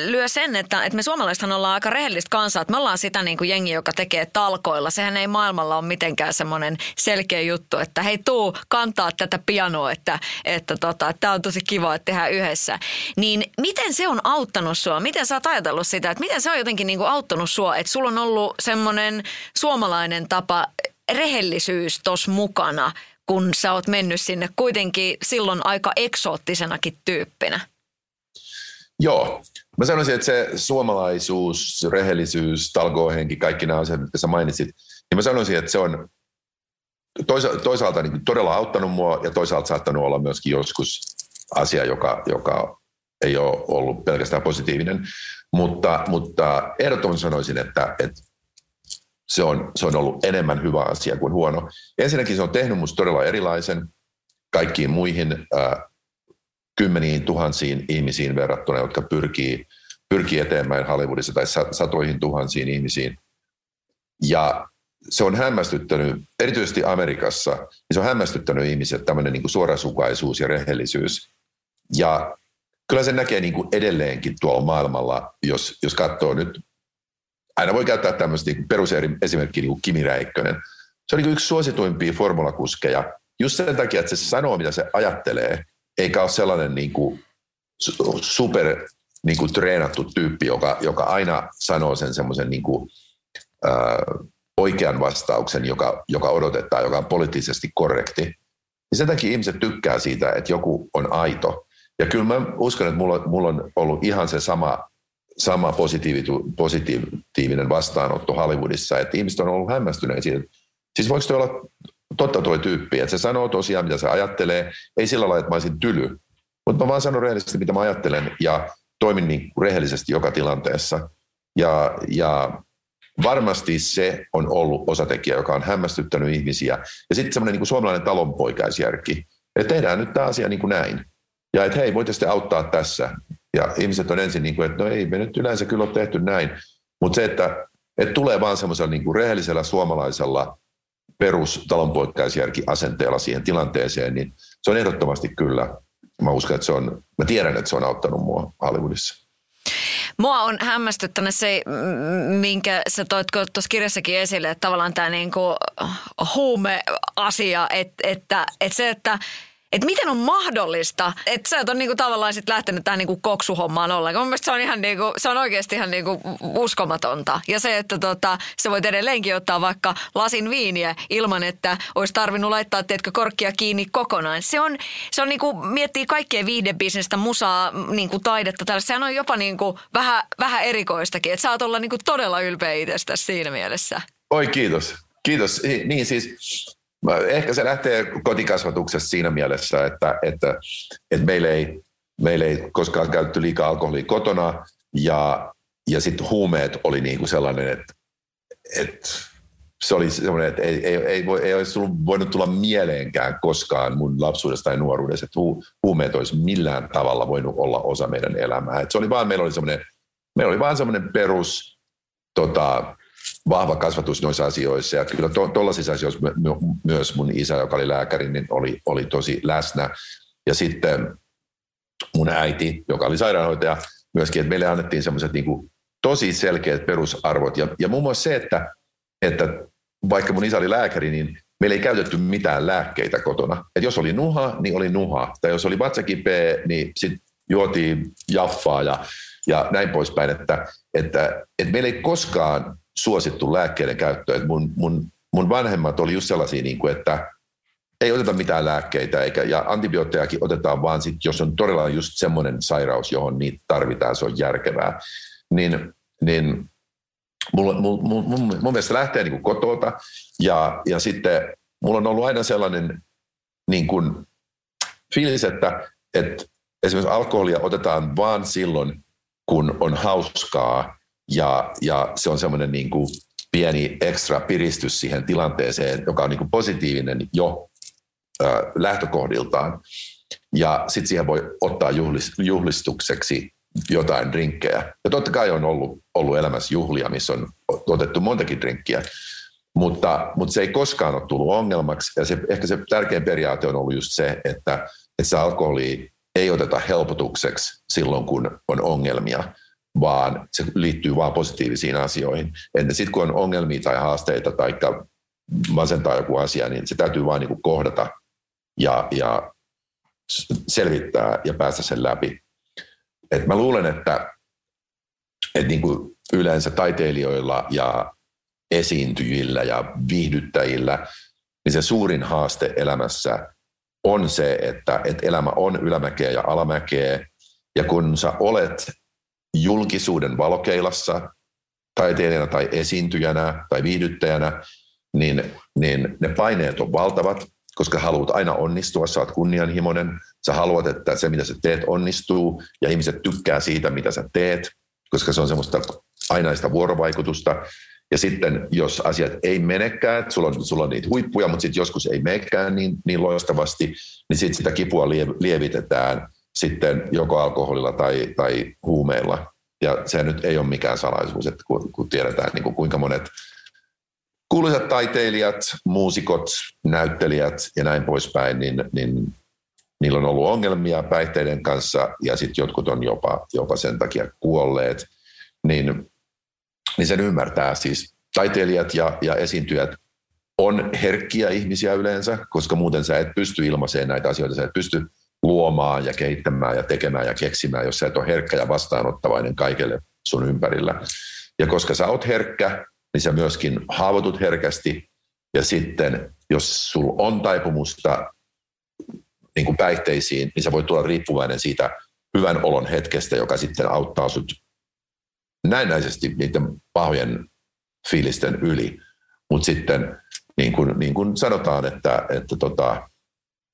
lyö sen, että, että me suomalaisethan ollaan aika rehellistä kansaa, että me ollaan sitä niin kuin jengi, joka tekee talkoilla. Sehän ei maailmalla ole mitenkään semmoinen selkeä juttu, että hei tuu kantaa tätä pianoa, että, että tota, tämä on tosi kiva, että tehdään yhdessä. Niin miten se on auttanut sua? Miten sä oot ajatellut sitä, että miten se on jotenkin niin kuin auttanut sua, että sulla on ollut semmoinen suomalainen tapa, rehellisyys tuossa mukana, kun sä oot mennyt sinne kuitenkin silloin aika eksoottisenakin tyyppinä? Joo. Mä sanoisin, että se suomalaisuus, rehellisyys, talkoohenki, kaikki nämä asiat, mitä sä mainitsit, niin mä sanoisin, että se on toisaalta, toisaalta niin kuin todella auttanut mua ja toisaalta saattanut olla myöskin joskus asia, joka, joka ei ole ollut pelkästään positiivinen. Mutta, mutta ehdottomasti sanoisin, että, että se, on, se on ollut enemmän hyvä asia kuin huono. Ensinnäkin se on tehnyt musta todella erilaisen kaikkiin muihin äh, kymmeniin tuhansiin ihmisiin verrattuna, jotka pyrkii, pyrkii eteenpäin Hollywoodissa tai satoihin tuhansiin ihmisiin. Ja se on hämmästyttänyt, erityisesti Amerikassa, niin se on hämmästyttänyt ihmiset tämmöinen niin kuin suorasukaisuus ja rehellisyys. Ja kyllä se näkee niin kuin edelleenkin tuolla maailmalla, jos, jos katsoo nyt. Aina voi käyttää tämmöistä niin perusesimerkkiä, niin kuin Kimi Räikkönen. Se on niin kuin yksi suosituimpia formulakuskeja, just sen takia, että se sanoo, mitä se ajattelee, eikä ole sellainen niin kuin super niin kuin treenattu tyyppi, joka, joka aina sanoo sen semmoisen niin kuin, äh, oikean vastauksen, joka, joka odotetaan, joka on poliittisesti korrekti. Ja sen takia ihmiset tykkää siitä, että joku on aito. Ja kyllä mä uskon, että mulla, mulla on ollut ihan se sama, sama positiivinen vastaanotto Hollywoodissa, että ihmiset on ollut hämmästyneet siitä. Siis voiko toi olla totta toi tyyppi, että se sanoo tosiaan, mitä se ajattelee, ei sillä lailla, että mä olisin tyly, mutta mä vaan sanon rehellisesti, mitä mä ajattelen ja toimin niin rehellisesti joka tilanteessa. Ja, ja varmasti se on ollut osatekijä, joka on hämmästyttänyt ihmisiä. Ja sitten semmoinen niin suomalainen talonpoikaisjärki, että tehdään nyt tämä asia niin kuin näin. Ja että hei, voitaisiin auttaa tässä. Ja ihmiset on ensin niin kuin, että no ei me nyt yleensä kyllä ole tehty näin. Mutta se, että, että tulee vaan semmoisella niin kuin rehellisellä suomalaisella perustalonpoikkaisjärki-asenteella siihen tilanteeseen, niin se on ehdottomasti kyllä. Mä uskon, että se on, mä tiedän, että se on auttanut mua Hollywoodissa. Mua on hämmästyttänyt se, minkä sä toit tuossa kirjassakin esille, että tavallaan tämä niin kuin huume-asia, että, että, että se, että Että miten on mahdollista, että sä et ole niinku tavallaan sit lähtenyt tähän niinku koksuhommaan ollenkaan. Mun mielestä se on, ihan niinku, se on oikeasti ihan niinku uskomatonta. Ja se, että tota, sä voit edelleenkin ottaa vaikka lasin viiniä ilman, että olisi tarvinnut laittaa teetkö korkkia kiinni kokonaan. Se on, se on niinku, miettii kaikkea viihdebisnestä, musaa, niinku taidetta. Tällaista. Sehän on jopa niinku vähän, vähän erikoistakin. Että sä oot olla niinku todella ylpeä itsestäsi siinä mielessä. Oi kiitos. Kiitos. Niin siis... Ehkä se lähtee kotikasvatuksessa siinä mielessä, että, että, että meillä, ei, meillä ei koskaan käytetty liikaa alkoholia kotona ja, ja sitten huumeet oli niinku sellainen, että, että se oli sellainen, että ei, ei, ei, voi, ei olisi voinut tulla mieleenkään koskaan mun lapsuudessa tai nuoruudessa, että hu, huumeet olisi millään tavalla voinut olla osa meidän elämää. Et se oli vaan, meillä oli sellainen, meillä oli vaan sellainen perus... Tota, vahva kasvatus noissa asioissa ja kyllä tuollaisissa to, asioissa my, myös mun isä, joka oli lääkäri, niin oli, oli tosi läsnä. Ja sitten mun äiti, joka oli sairaanhoitaja myöskin, että meille annettiin semmoiset niin kuin tosi selkeät perusarvot. Ja, ja muun muassa se, että, että vaikka mun isä oli lääkäri, niin meillä ei käytetty mitään lääkkeitä kotona. Et jos oli nuha, niin oli nuha. Tai jos oli vatsakipeä, niin sitten juotiin jaffaa ja, ja näin poispäin. Että, että, että meillä ei koskaan... suosittu lääkkeiden käyttöä. Et mun, mun, mun vanhemmat oli just sellaisia, niin kuin, että ei oteta mitään lääkkeitä, eikä, ja antibioottejakin otetaan vaan sit, jos on todella just semmoinen sairaus, johon niitä tarvitaan, se on järkevää. Niin, niin mulla, mun, mun, mun, mun mielestä lähtee niin kuin kotolta, ja, ja sitten mulla on ollut aina sellainen niin kuin fiilis, että, että esimerkiksi alkoholia otetaan vaan silloin, kun on hauskaa, Ja, ja se on semmoinen niin kuin pieni ekstra piristys siihen tilanteeseen, joka on niin kuin positiivinen jo äh, lähtökohdiltaan. Ja sitten siihen voi ottaa juhlis, juhlistukseksi jotain drinkkejä. Ja totta kai on ollut, ollut elämässä juhlia, missä on otettu montakin drinkkiä, mutta, mutta se ei koskaan ole tullut ongelmaksi. Ja se, ehkä se tärkein periaate on ollut just se, että, että se alkoholia ei oteta helpotukseksi silloin, kun on ongelmia, vaan se liittyy vaan positiivisiin asioihin. Että sitten kun on ongelmia tai haasteita tai masentaa joku asia, niin se täytyy vaan niinku kohdata ja, ja selvittää ja päästä sen läpi. Et mä luulen, että et niinku yleensä taiteilijoilla ja esiintyjillä ja viihdyttäjillä, niin se suurin haaste elämässä on se, että et elämä on ylämäkeä ja alamäkeä, ja kun sä olet julkisuuden valokeilassa, taiteilijana tai esiintyjänä tai viihdyttäjänä, niin, niin ne paineet on valtavat, koska haluat aina onnistua, sä oot kunnianhimoinen, sä haluat, että se mitä sä teet onnistuu ja ihmiset tykkää siitä, mitä sä teet, koska se on semmoista ainaista vuorovaikutusta. Ja sitten jos asiat ei menekään, sulla on, sulla on niitä huippuja, mutta sitten joskus ei menekään niin, niin loistavasti, niin sitten sitä kipua lievitetään sitten joko alkoholilla tai, tai huumeilla. Ja se nyt ei ole mikään salaisuus, että kun, kun tiedetään niin kuin kuinka monet kuuluisat taiteilijat, muusikot, näyttelijät ja näin poispäin, niin, niin niillä on ollut ongelmia päihteiden kanssa ja sitten jotkut on jopa, jopa sen takia kuolleet. Niin, niin sen ymmärtää siis. Taiteilijat ja, ja esiintyjät on herkkiä ihmisiä yleensä, koska muuten sä et pysty ilmaiseen näitä asioita, sä et pysty luomaan ja kehittämään ja tekemään ja keksimään, jos sä et ole herkkä ja vastaanottavainen kaikelle sun ympärillä. Ja koska sä oot herkkä, niin sä myöskin haavoitut herkästi. Ja sitten, jos sulla on taipumusta niin kuin päihteisiin, niin sä voit tulla riippuvainen siitä hyvän olon hetkestä, joka sitten auttaa sut näennäisesti niiden pahojen fiilisten yli. Mutta sitten, niin kuin, niin kuin sanotaan, että... että tota,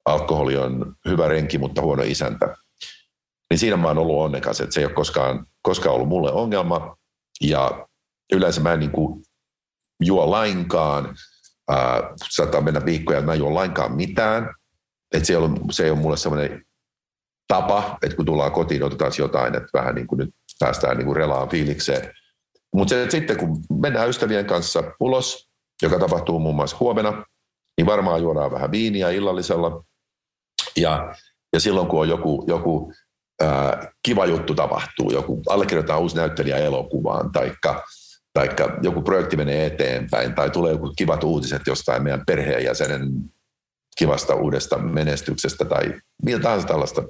alkoholi on hyvä renki, mutta huono isäntä. Niin siinä mä oon ollut onnekas, että se ei ole koskaan, koskaan ollut mulle ongelma. Ja yleensä mä en niin kuin juo lainkaan. Äh, saattaa mennä viikkoja, että mä en juo lainkaan mitään. Että se ei ole, se ei ole mulle sellainen tapa, että kun tullaan kotiin, otetaan jotain, että vähän niin kuin nyt päästään niin kuin relaan fiilikseen. Mutta sitten kun mennään ystävien kanssa ulos, joka tapahtuu muun muassa huomenna, niin varmaan juodaan vähän viiniä illallisella ja, ja silloin kun on joku, joku ää, kiva juttu tapahtuu, joku allekirjoitetaan uusi näyttelijä elokuvaan taikka, taikka joku projekti menee eteenpäin tai tulee joku kivat uutiset jostain meidän perheenjäsenen kivasta uudesta menestyksestä tai mitä tahansa tällaista,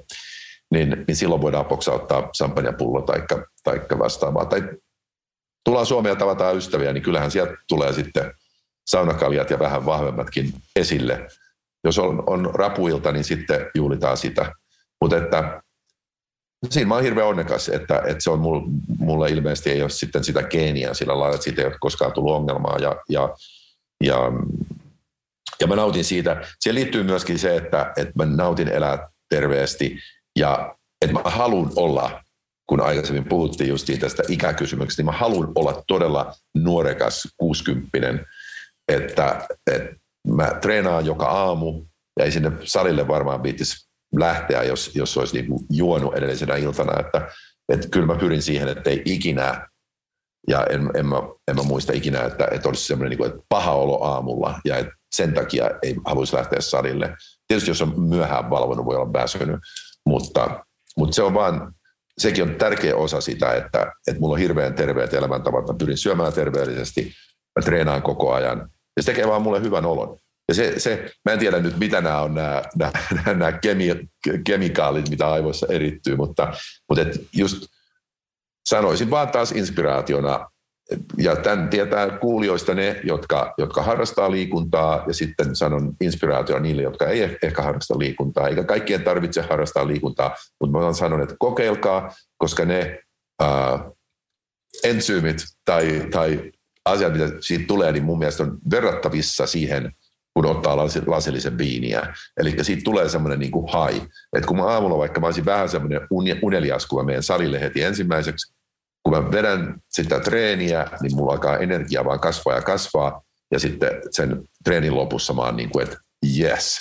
niin, niin silloin voidaan poksauttaa sampanjapullo taikka, taikka vastaavaa. Tai tullaan Suomeen ja tavataan ystäviä, niin kyllähän sieltä tulee sitten saunakaljat ja vähän vahvemmatkin esille. Jos on, on rapuilta, niin sitten juhlitaan sitä. Mutta että siinä mä oon hirveän onnekas, että, että se on mulle, mulle ilmeisesti ei ole sitten sitä geeniä sillä lailla, että siitä ei ole koskaan tullut ongelmaa. Ja, ja, ja, ja mä nautin siitä. Siihen liittyy myöskin se, että, että mä nautin elää terveesti ja että mä haluan olla, kun aikaisemmin puhuttiin justiin tästä ikäkysymyksestä, niin mä haluan olla todella nuorekas kuusikymppinen, että, että mä treenaan joka aamu ja ei sinne salille varmaan viittisi lähteä, jos, jos olisi niin kuin juonut edellisenä iltana, että, että kyllä mä pyrin siihen, että ei ikinä, ja en, en, mä, en mä muista ikinä, että, että olisi semmoinen niin kuin, että paha olo aamulla, ja että sen takia ei haluaisi lähteä salille. Tietysti jos on myöhään valvonut, voi olla väsynyt, mutta, mutta se on vaan, sekin on tärkeä osa sitä, että, että mulla on hirveän terveet elämäntavat, mä pyrin syömään terveellisesti, mä treenaan koko ajan, ja se tekee vaan mulle hyvän olon. Ja se, se, mä en tiedä nyt, mitä nämä on nämä, nämä, nämä kemi, kemikaalit, mitä aivoissa erittyy, mutta, mutta et just sanoisin vaan taas inspiraationa, ja tämän tietää kuulijoista ne, jotka, jotka harrastaa liikuntaa, ja sitten sanon inspiraationa niille, jotka ei ehkä harrasta liikuntaa, eikä kaikkien tarvitse harrastaa liikuntaa, mutta mä sanon, että kokeilkaa, koska ne ää, ensyymit tai, tai asiat, mitä siitä tulee, niin mun mielestä on verrattavissa siihen, kun ottaa lasillisen viiniä. Eli siitä tulee semmoinen niin kuin hai. Et kun mä aamulla vaikka mä olisin vähän semmoinen unelias, kun mä menen salille heti ensimmäiseksi, kun mä vedän sitä treeniä, niin mulla alkaa energiaa vaan kasvaa ja kasvaa, ja sitten sen treenin lopussa mä oon niin kuin, että yes.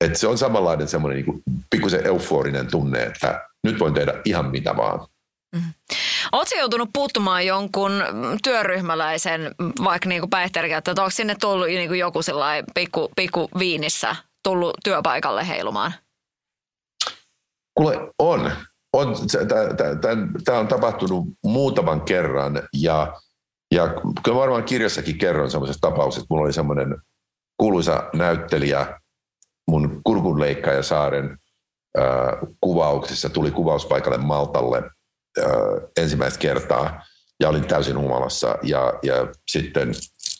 Et se on samanlainen semmoinen niin kuin pikkusen euforinen tunne, että nyt voin tehdä ihan mitä vaan. Mm. Oletko joutunut puuttumaan jonkun työryhmäläisen, vaikka niinku päihteerikäyttöön, että onko sinne tullut niinku joku sellainen pikku, pikku viinissä tullut työpaikalle heilumaan? Kuule, on. on Tämä on tapahtunut muutaman kerran ja, ja kyllä varmaan kirjassakin kerron semmoisesta tapauksesta. Mulla oli semmoinen kuuluisa näyttelijä mun Kurkunleikkaaja Saaren äh, kuvauksissa, tuli kuvauspaikalle Maltalle ensimmäistä kertaa ja olin täysin humalassa ja, ja sitten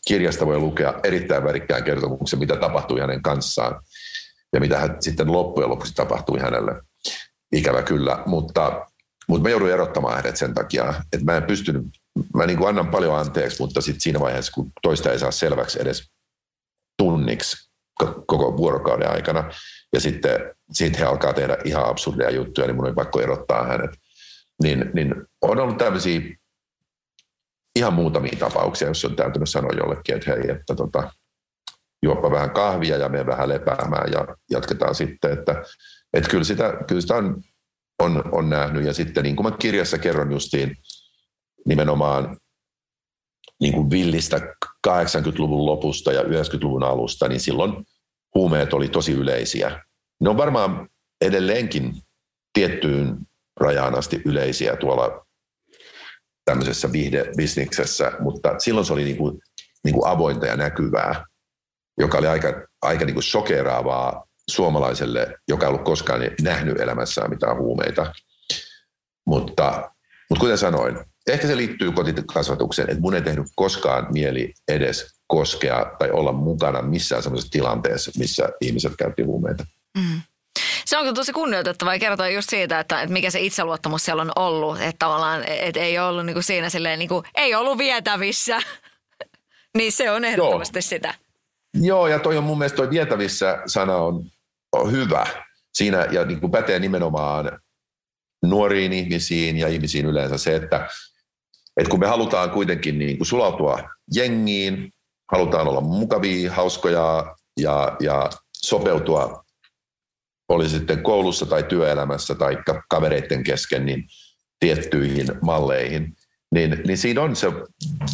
kirjasta voi lukea erittäin värikkään kertomuksen, mitä tapahtui hänen kanssaan ja mitä hän sitten loppujen lopuksi tapahtui hänelle. Ikävä kyllä, mutta, mutta mä jouduin erottamaan hänet sen takia, että mä en pystynyt, mä niin kuin annan paljon anteeksi, mutta sitten siinä vaiheessa, kun toista ei saa selväksi edes tunniksi koko vuorokauden aikana ja sitten siitä he alkaa tehdä ihan absurdeja juttuja, niin mun oli pakko erottaa hänet. Niin, niin on ollut tämmöisiä ihan muutamia tapauksia, jos on täytynyt sanoa jollekin, että hei, että tota, juoppa vähän kahvia ja mene vähän lepäämään ja jatketaan sitten. Että, että kyllä sitä, kyllä sitä on, on, on nähnyt. Ja sitten niin kuin mä kirjassa kerron justiin nimenomaan niin kuin villistä kahdeksankymmentäluvun lopusta ja yhdeksänkymmentäluvun alusta, niin silloin huumeet oli tosi yleisiä. Ne on varmaan edelleenkin tiettyyn rajaan asti yleisiä tuolla tämmöisessä viihdebisniksessä, mutta silloin se oli niin kuin, niin kuin avointa ja näkyvää, joka oli aika, aika niin kuin shokeraavaa suomalaiselle, joka ei ollut koskaan nähnyt elämässään mitään huumeita. Mutta, mutta kuten sanoin, ehkä se liittyy kotikasvatukseen, että mun ei tehnyt koskaan mieli edes koskea tai olla mukana missään semmoisessa tilanteessa, missä ihmiset käytti huumeita. Mm. Se on kyllä tosi kunnioitettavaa ja kertoo just siitä, että, että mikä se itseluottamus siellä on ollut, että tavallaan et ei ollut niin kuin siinä silleen, niin kuin, ei ollut vietävissä, niin se on ehdottomasti Joo. sitä. Joo, ja toi on mun mielestä toi vietävissä-sana on, on hyvä siinä ja niin kuin pätee nimenomaan nuoriin ihmisiin ja ihmisiin yleensä se, että, että kun me halutaan kuitenkin niin kuin sulautua jengiin, halutaan olla mukavia, hauskoja ja, ja sopeutua oli sitten koulussa tai työelämässä tai kavereiden kesken, niin tiettyihin malleihin, niin, niin siinä on se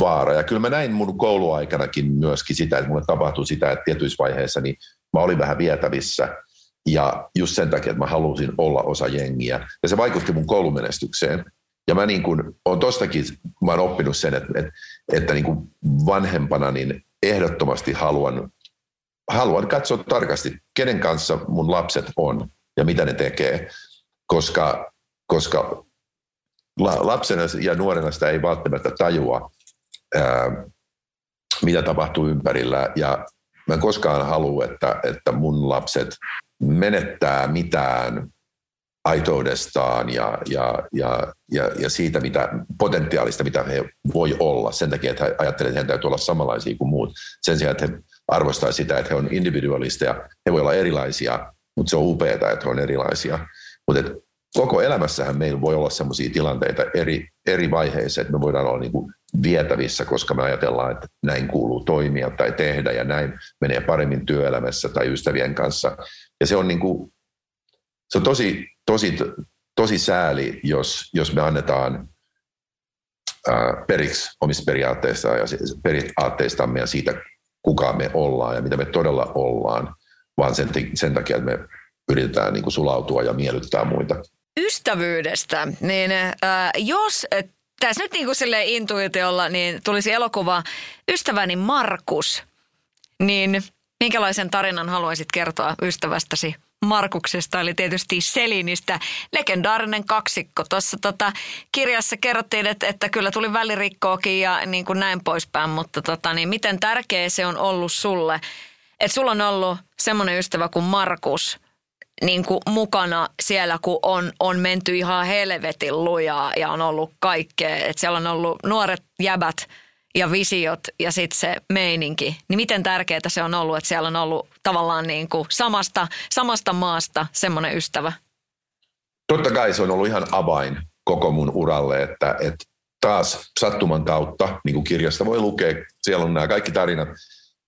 vaara. Ja kyllä mä näin mun kouluaikanakin myöskin sitä, että mulle tapahtui sitä, että tietyissä vaiheissa niin mä olin vähän vietävissä. Ja just sen takia, että mä halusin olla osa jengiä. Ja se vaikutti mun koulumenestykseen. Ja mä niin kuin, on tostakin, mä oon oppinut sen, että, että, että niin kuin vanhempana niin ehdottomasti haluan haluan katsoa tarkasti, kenen kanssa mun lapset on ja mitä ne tekee, koska, koska lapsena ja nuorena sitä ei välttämättä tajua, ää, mitä tapahtuu ympärillä. Ja mä en koskaan halua, että, että mun lapset menettää mitään aitoudestaan ja, ja, ja, ja, ja siitä mitä, potentiaalista, mitä he voi olla. Sen takia, että he ajattelevat, että he täytyy olla samanlaisia kuin muut. Sen sijaan, että he arvostavat sitä, että he on individualisteja. He voi olla erilaisia, mutta se on upeaa, että he on erilaisia. Mutta koko elämässähän meillä voi olla sellaisia tilanteita eri, eri vaiheissa, että me voidaan olla niin kuin vietävissä, koska me ajatellaan, että näin kuuluu toimia tai tehdä ja näin menee paremmin työelämässä tai ystävien kanssa. Ja se on, niin kuin, se on tosi, tosi, tosi sääli, jos, jos me annetaan ää, periksi omista periaatteista ja periaatteistamme ja siitä, kuka me ollaan ja mitä me todella ollaan, vaan sen, sen takia, että me yritetään niin kuin sulautua ja miellyttää muita. Ystävyydestä, niin äh, jos tässä nyt niin kuin silleen intuitiolla niin tulisi elokuva Ystäväni Markus, niin minkälaisen tarinan haluaisit kertoa ystävästäsi Markuksesta, eli tietysti Selinistä? Legendaarinen kaksikko. Tuossa tota, kirjassa kerrottiin, että, että kyllä tuli välirikkoakin ja niin kuin näin poispäin, mutta tota, niin miten tärkeä se on ollut sulle, että sulla on ollut semmoinen ystävä kuin Markus, niin kuin mukana siellä, kun on, on menty ihan helvetin lujaa ja on ollut kaikkea. Että siellä on ollut nuoret jäbät ja visiot ja sitten se meininki. Niin miten tärkeää se on ollut, että siellä on ollut tavallaan niin kuin samasta, samasta maasta semmoinen ystävä? Totta kai se on ollut ihan avain koko mun uralle, että, että taas sattuman kautta, niin kuin kirjasta voi lukea, siellä on nämä kaikki tarinat,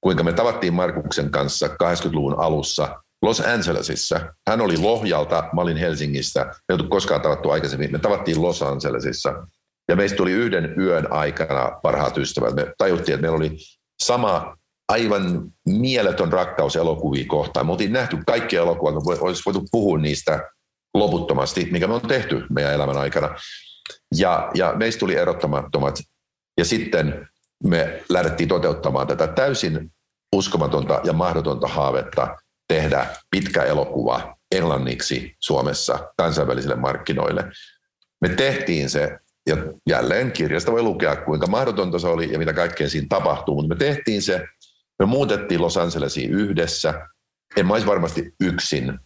kuinka me tavattiin Markuksen kanssa kahdeksankymmentäluvun alussa Los Angelesissa. Hän oli Lohjalta, mä olin Helsingistä. Me ei oltu koskaan tavattu aikaisemmin. Me tavattiin Los Angelesissa. Ja meistä tuli yhden yön aikana parhaat ystävät. Me tajuttiin, että meillä oli sama aivan mieletön rakkaus elokuvia kohtaan. Me oltiin nähty kaikkia elokuvia, me olisi voitu puhua niistä loputtomasti, mikä me on tehty meidän elämän aikana. Ja, ja meistä tuli erottamattomat. Ja sitten me lähdettiin toteuttamaan tätä täysin uskomatonta ja mahdotonta haavetta, tehdä pitkä elokuva englanniksi Suomessa kansainvälisille markkinoille. Me tehtiin se, ja jälleen kirjasta voi lukea, kuinka mahdotonta se oli ja mitä kaikkea siinä tapahtuu, mutta me tehtiin se, me muutettiin Los Angelesiin yhdessä. En mä olisi varmasti yksin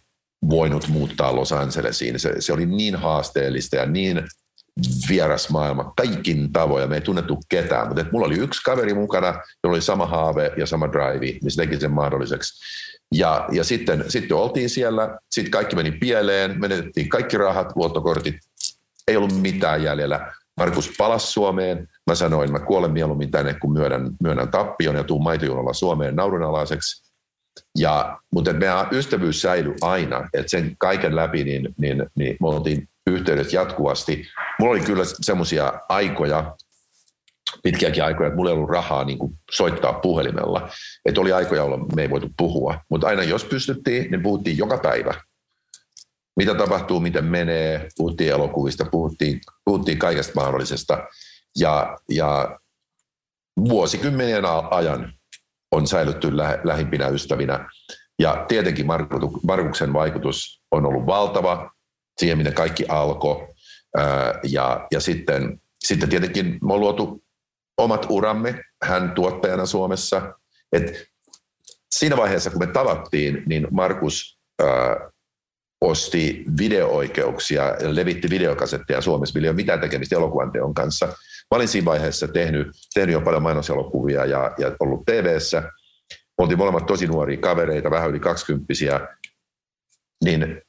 voinut muuttaa Los Angelesiin. Se, se oli niin haasteellista ja niin vieras maailma kaikin tavoin, ja me ei tunnettu ketään, mutta mulla oli yksi kaveri mukana, jolla oli sama haave ja sama drive, niin se teki sen mahdolliseksi. Ja, ja sitten, sitten oltiin siellä, sitten kaikki meni pieleen, menetettiin kaikki rahat, luottokortit, ei ollut mitään jäljellä. Markus palasi Suomeen, mä sanoin, mä kuolen mieluummin tänne, kun myönnän, myönnän tappion ja tuun maitojonolla Suomeen naurunalaiseksi. Ja, mutta meidän ystävyys säilyi aina, että sen kaiken läpi niin, niin, niin me oltiin yhteydet jatkuvasti. Mulla oli kyllä semmoisia aikoja, pitkiäkin aikoja, että mulla ei ollut rahaa niin kuin soittaa puhelimella. Että oli aikoja, jolloin me ei voitu puhua. Mutta aina jos pystyttiin, niin puhuttiin joka päivä. Mitä tapahtuu, miten menee, puhuttiin elokuvista, puhuttiin, puhuttiin kaikesta mahdollisesta. Ja, ja vuosikymmenien ajan on säilytty lä- lähimpinä ystävinä. Ja tietenkin Markuksen vaikutus on ollut valtava siihen, miten kaikki alkoi. Ja, ja sitten, sitten tietenkin me on luotu omat uramme, hän tuottajana Suomessa. Et siinä vaiheessa, kun me tavattiin, niin Markus äh, osti video-oikeuksia ja levitti videokasetteja Suomessa. Meillä ei ole mitään tekemistä elokuvanteon kanssa. Mä olin siinä vaiheessa tehnyt, tehnyt jo paljon mainoselokuvia ja, ja ollut T V:ssä. Me oltiin molemmat tosi nuoria kavereita, vähän yli kaksikymppisiä. Niin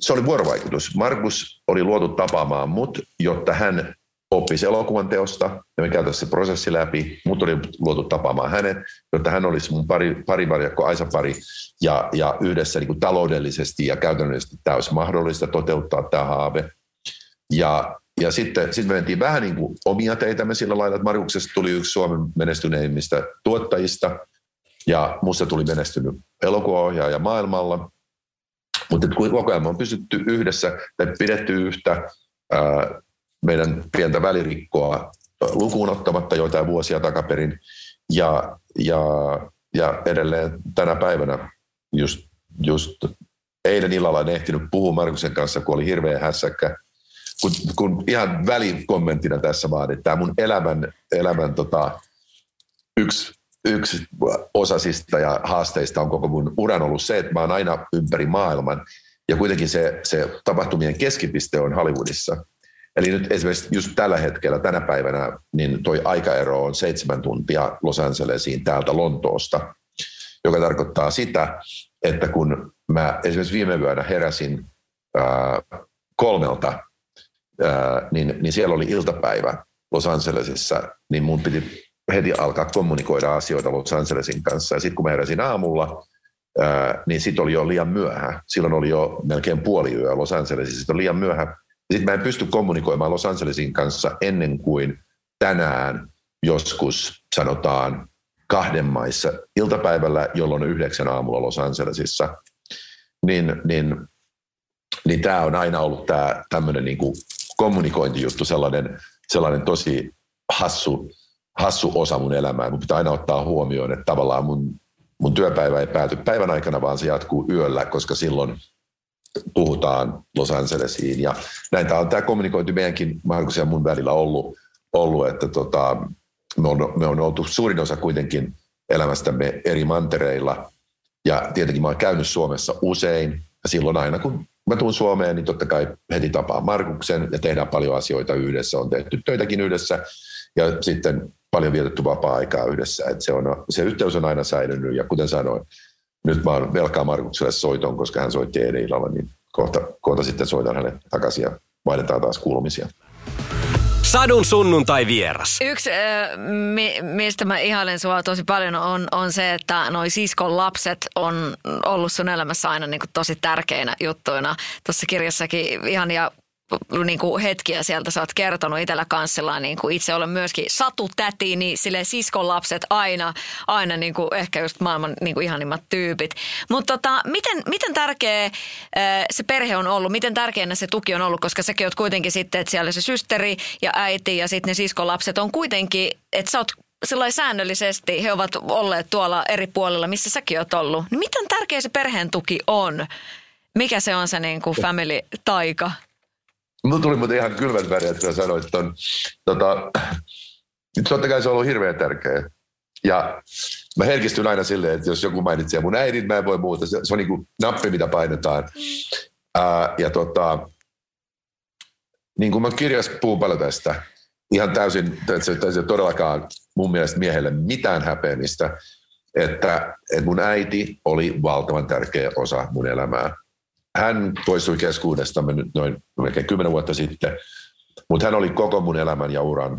se oli vuorovaikutus. Markus oli luotu tapaamaan mut, jotta hän oppisi elokuvan teosta, ja me käytäisiin se prosessi läpi. Mut oli luotu tapaamaan hänet, jotta hän olisi mun pari, pari varjakko, Aisa pari, ja, ja yhdessä niin kuin taloudellisesti ja käytännöllisesti tämä olisi mahdollista toteuttaa tämä haave. Ja, ja sitten sit me mentiin vähän niin kuin omia teitämme sillä lailla, että Markuksesta tuli yksi Suomen menestyneimmistä tuottajista, ja musta tuli menestynyt elokuvaohjaaja maailmalla. Mutta koko ajan me on pysytty yhdessä tai pidetty yhtä, ää, meidän pientä välirikkoa lukuun ottamatta joitain vuosia takaperin. Ja, ja Ja edelleen tänä päivänä just, just eilen illalla en ehtinyt puhua Markuksen kanssa, kun oli hirveä hässäkkä. Kun, kun ihan välikommenttina tässä vaan, että tämä mun elämän, elämän tota, yksi, yksi osasista ja haasteista on koko mun uran ollut se, että mä oon aina ympäri maailman. Ja kuitenkin se, se tapahtumien keskipiste on Hollywoodissa. Eli nyt esimerkiksi just tällä hetkellä, tänä päivänä, niin toi aikaero on seitsemän tuntia Los Angelesiin täältä Lontoosta, joka tarkoittaa sitä, että kun mä esimerkiksi viime yönä heräsin ää, kolmelta, ää, niin, niin siellä oli iltapäivä Los Angelesissa, niin mun piti heti alkaa kommunikoida asioita Los Angelesin kanssa. Ja sitten kun mä heräsin aamulla, ää, niin sit oli jo liian myöhä. Silloin oli jo melkein puoli yö Los Angelesissa, sit oli liian myöhä. Sitten mä en pysty kommunikoimaan Los Angelesin kanssa ennen kuin tänään joskus sanotaan kahden maissa iltapäivällä, jolloin on yhdeksän aamulla Los Angelesissa. Niin, niin, niin tämä on aina ollut tämä tämmöinen niinku kommunikointijuttu, sellainen, sellainen tosi hassu, hassu osa mun elämää. Mun pitää aina ottaa huomioon, että tavallaan mun, mun työpäivä ei pääty päivän aikana, vaan se jatkuu yöllä, koska silloin puhutaan Los Angelesiin. Ja näin tämä on tämä kommunikointi meidänkin, Markus ja mun välillä ollut, ollut että tota, me, on, me on oltu suurin osa kuitenkin elämästämme eri mantereilla. Ja tietenkin mä oon käynyt Suomessa usein, ja silloin aina kun mä tuun Suomeen, niin totta kai heti tapaan Markuksen, ja tehdään paljon asioita yhdessä, on tehty töitäkin yhdessä, ja sitten paljon vietetty vapaa-aikaa yhdessä. Et se, on, se yhteys on aina säilynyt, ja kuten sanoin, nyt mä oon velkaa Markukselle soiton, koska hän soitti eilen illalla, niin kohta, kohta sitten soitan hänet takaisin, ja vaihdetaan taas kuulumisia. Sadun sunnuntai vieras. Yksi, mistä mä ihailen sua tosi paljon, on, on se, että noi siskon lapset on ollut sun elämässä aina niin kuin tosi tärkeinä juttuina. Tuossa kirjassakin ihania niin kuin hetkiä sieltä sä oot kertonut itsellä kanssilla. Niin kuin itse olen myöskin satutäti, niin silleen siskon lapset aina, aina niin kuin ehkä just maailman niin kuin ihanimmat tyypit. Mutta tota, miten, miten tärkeä se perhe on ollut? Miten tärkeänä se tuki on ollut? Koska säkin oot kuitenkin sitten, että siellä se systeri ja äiti ja sitten ne siskon lapset on kuitenkin, että sä oot sellainen säännöllisesti, he ovat olleet tuolla eri puolilla, missä säkin oot ollut. Niin miten tärkeä se perheen tuki on? Mikä se on se niin kuin family taika? Mulla tuli muuten ihan kylmät väriät, kun sanoit, että on, tota, totta kai se on ollut hirveän tärkeä. Ja mä herkistyn aina silleen, että jos joku mainitsee mun äidin, mä en voi muuta. Se on niin kuin nappi, mitä painetaan. Ää, ja tota, niin kuin mä kirjassa puhun paljon tästä, ihan täysin, täysin todellakaan mun mielestä miehelle mitään häpeämistä, että, että mun äiti oli valtavan tärkeä osa mun elämää. Hän poistui keskuudestamme nyt noin melkein kymmenen vuotta sitten, mutta hän oli koko mun elämän ja uran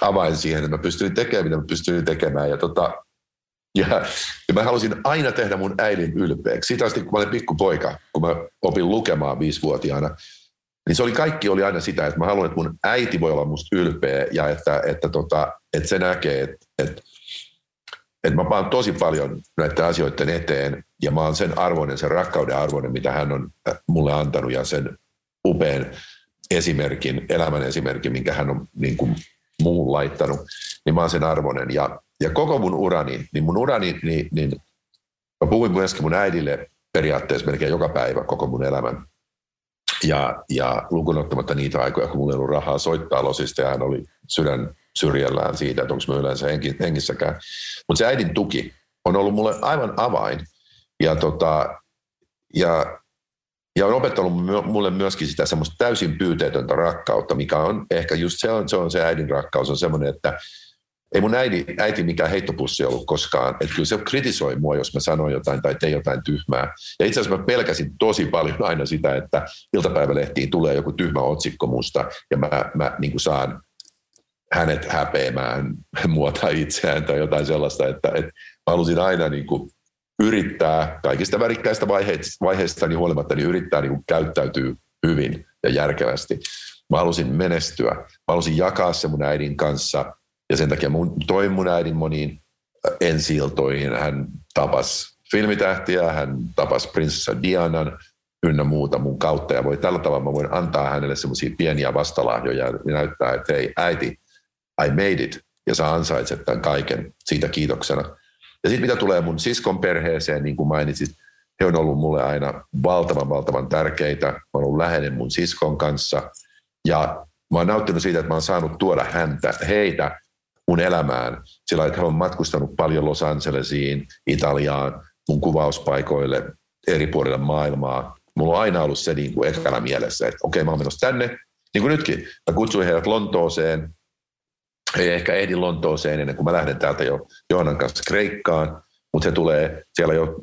avain siihen, että mä pystyin tekemään, mitä mä pystyin tekemään. Ja, tota, ja, ja mä halusin aina tehdä mun äidin ylpeäksi. Siitä asti, kun mä olin pikkupoika, kun mä opin lukemaan viisivuotiaana, niin se oli, kaikki oli aina sitä, että mä haluan, että mun äiti voi olla musta ylpeä ja että, että, tota, että se näkee, että, että Et mä paan tosi paljon näiden asioiden eteen, ja mä oon sen arvoinen, sen rakkauden arvoinen, mitä hän on mulle antanut, ja sen upean esimerkin, elämän esimerkin, minkä hän on niin kuin muun laittanut, niin mä oon sen arvoinen. Ja, ja koko mun urani, niin mun urani, niin, niin mä puhuin myöskin mun äidille periaatteessa melkein joka päivä koko mun elämän. Ja, ja lukuun ottamatta niitä aikoja, kun mulla ei ollut rahaa soittaa Losista, ja hän oli sydän syrjällään siitä, että onko mä yleensä hengissäkään. Mutta se äidin tuki on ollut mulle aivan avain. Ja, tota, ja, ja on opettanut mulle myöskin sitä semmoista täysin pyyteetöntä rakkautta, mikä on ehkä just se, on, se, on se äidin rakkaus, on semmoinen, että ei mun äiti, äiti mikään heittopussi ollut koskaan. Että kyllä se kritisoi mua, jos mä sanoin jotain tai tein jotain tyhmää. Ja itse asiassa mä pelkäsin tosi paljon aina sitä, että iltapäivälehtiin tulee joku tyhmä otsikko musta ja mä, mä niin kuin saan hänet häpeämään mua tai itseään tai jotain sellaista, että, että mä halusin aina niin kuin yrittää kaikista värikkäistä vaiheista, vaiheista niin huolimatta, niin yrittää niin kuin käyttäytyä hyvin ja järkevästi. Mä halusin menestyä, mä halusin jakaa se mun äidin kanssa, ja sen takia mun, toin mun äidin moniin ensi-iltoihin. Hän tapasi filmitähtiä, hän tapasi prinsessa Dianan ynnä muuta mun kautta, ja voi tällä tavalla mä voin antaa hänelle semmoisia pieniä vastalahjoja ja näyttää, että hei äiti, I made it, ja sä ansaitset tämän kaiken siitä kiitoksena. Ja sitten mitä tulee mun siskon perheeseen, niin kuin mainitsit, he on ollut mulle aina valtavan, valtavan tärkeitä. Mä oon ollut läheinen mun siskon kanssa ja mä oon nauttinut siitä, että mä oon saanut tuoda häntä, heitä mun elämään. Sillä että he on matkustanut paljon Los Angelesiin, Italiaan, mun kuvauspaikoille, eri puolille maailmaa. Mulla on aina ollut se niin kuin ekana mielessä, että okei, okay, mä oon menossa tänne. Niin kuin nytkin, mä kutsuin heidät Lontooseen. Ei ehkä ehdi Lontooseen ennen kuin mä lähden täältä jo Johannan kanssa Kreikkaan, mutta he tulee siellä jo...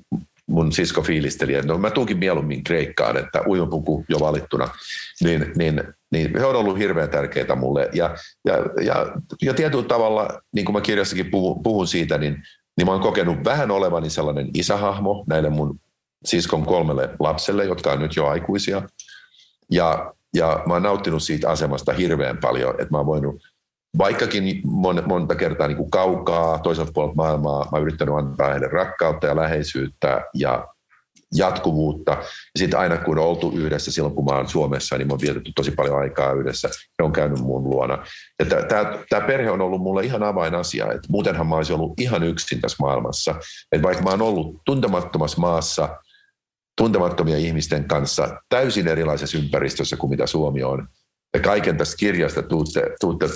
Mun sisko fiilisteli, että no mä tuunkin mieluummin Kreikkaan, että uimapuku jo valittuna, niin, niin, niin he on ollut hirveän tärkeitä mulle. Ja, ja, ja, ja tietyllä tavalla, niin kuin mä kirjassakin puhun, puhun siitä, niin, niin mä oon kokenut vähän olevani sellainen isähahmo näille mun siskon kolmelle lapselle, jotka on nyt jo aikuisia. Ja, ja mä oon nauttinut siitä asemasta hirveän paljon, että mä oon voinut, vaikkakin monta kertaa niin kuin kaukaa, toiselta puolelta maailmaa, mä oon yrittänyt antaa heille rakkautta ja läheisyyttä ja jatkuvuutta. Ja sitten aina kun on oltu yhdessä, silloin kun mä oon Suomessa, niin mä oon vietetty tosi paljon aikaa yhdessä. He on käynyt mun luona. Tämä perhe on ollut mulle ihan avainasia. Et muutenhan mä olisin ollut ihan yksin tässä maailmassa. Et vaikka mä oon ollut tuntemattomassa maassa, tuntemattomia ihmisten kanssa, täysin erilaisessa ympäristössä kuin mitä Suomi on. Ja kaiken tästä kirjasta tuutte, tuutte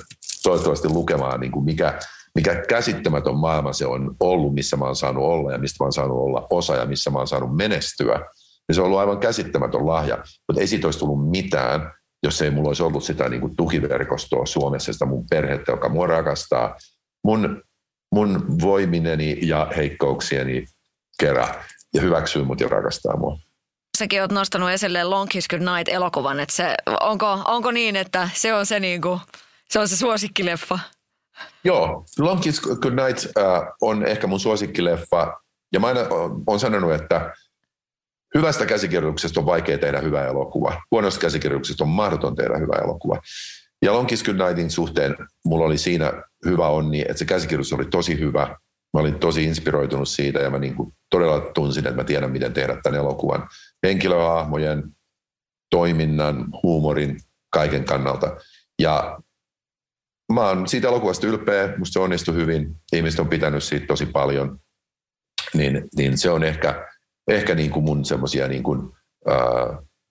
toivottavasti lukemaan, niin kuin mikä, mikä käsittämätön maailma se on ollut, missä mä oon saanut olla ja mistä mä oon saanut olla osa ja missä mä oon saanut menestyä. Ja se on ollut aivan käsittämätön lahja, mutta ei siitä olisi tullut mitään, jos ei mulla olisi ollut sitä niin kuin tukiverkostoa Suomessa, sitä mun perhettä, joka mua rakastaa, mun, mun voimineni ja heikkouksieni kerran ja hyväksyy mut ja rakastaa mua. Säkin oot nostanut esille Long Kiss Goodnight-elokuvan, että se, onko, onko niin, että se on se, niin kuin, se, on se suosikkileffa? Joo, Long Kiss Goodnight äh, on ehkä mun suosikkileffa, ja mä aina oon sanonut, että hyvästä käsikirjoituksesta on vaikea tehdä hyvä elokuva, huonosta käsikirjoituksesta on mahdoton tehdä hyvä elokuva. Ja Long Kiss Goodnightin suhteen mulla oli siinä hyvä onni, että se käsikirjoitus oli tosi hyvä, mä olin tosi inspiroitunut siitä, ja mä niin kuin todella tunsin, että mä tiedän, miten tehdä tämän elokuvan. Henkilöhahmojen, toiminnan, huumorin, kaiken kannalta. Ja mä oon siitä elokuvasta ylpeä, musta se onnistui hyvin, ihmiset on pitänyt siitä tosi paljon. Niin, niin se on ehkä, ehkä niin kuin mun semmoisia, niin kuin, ää,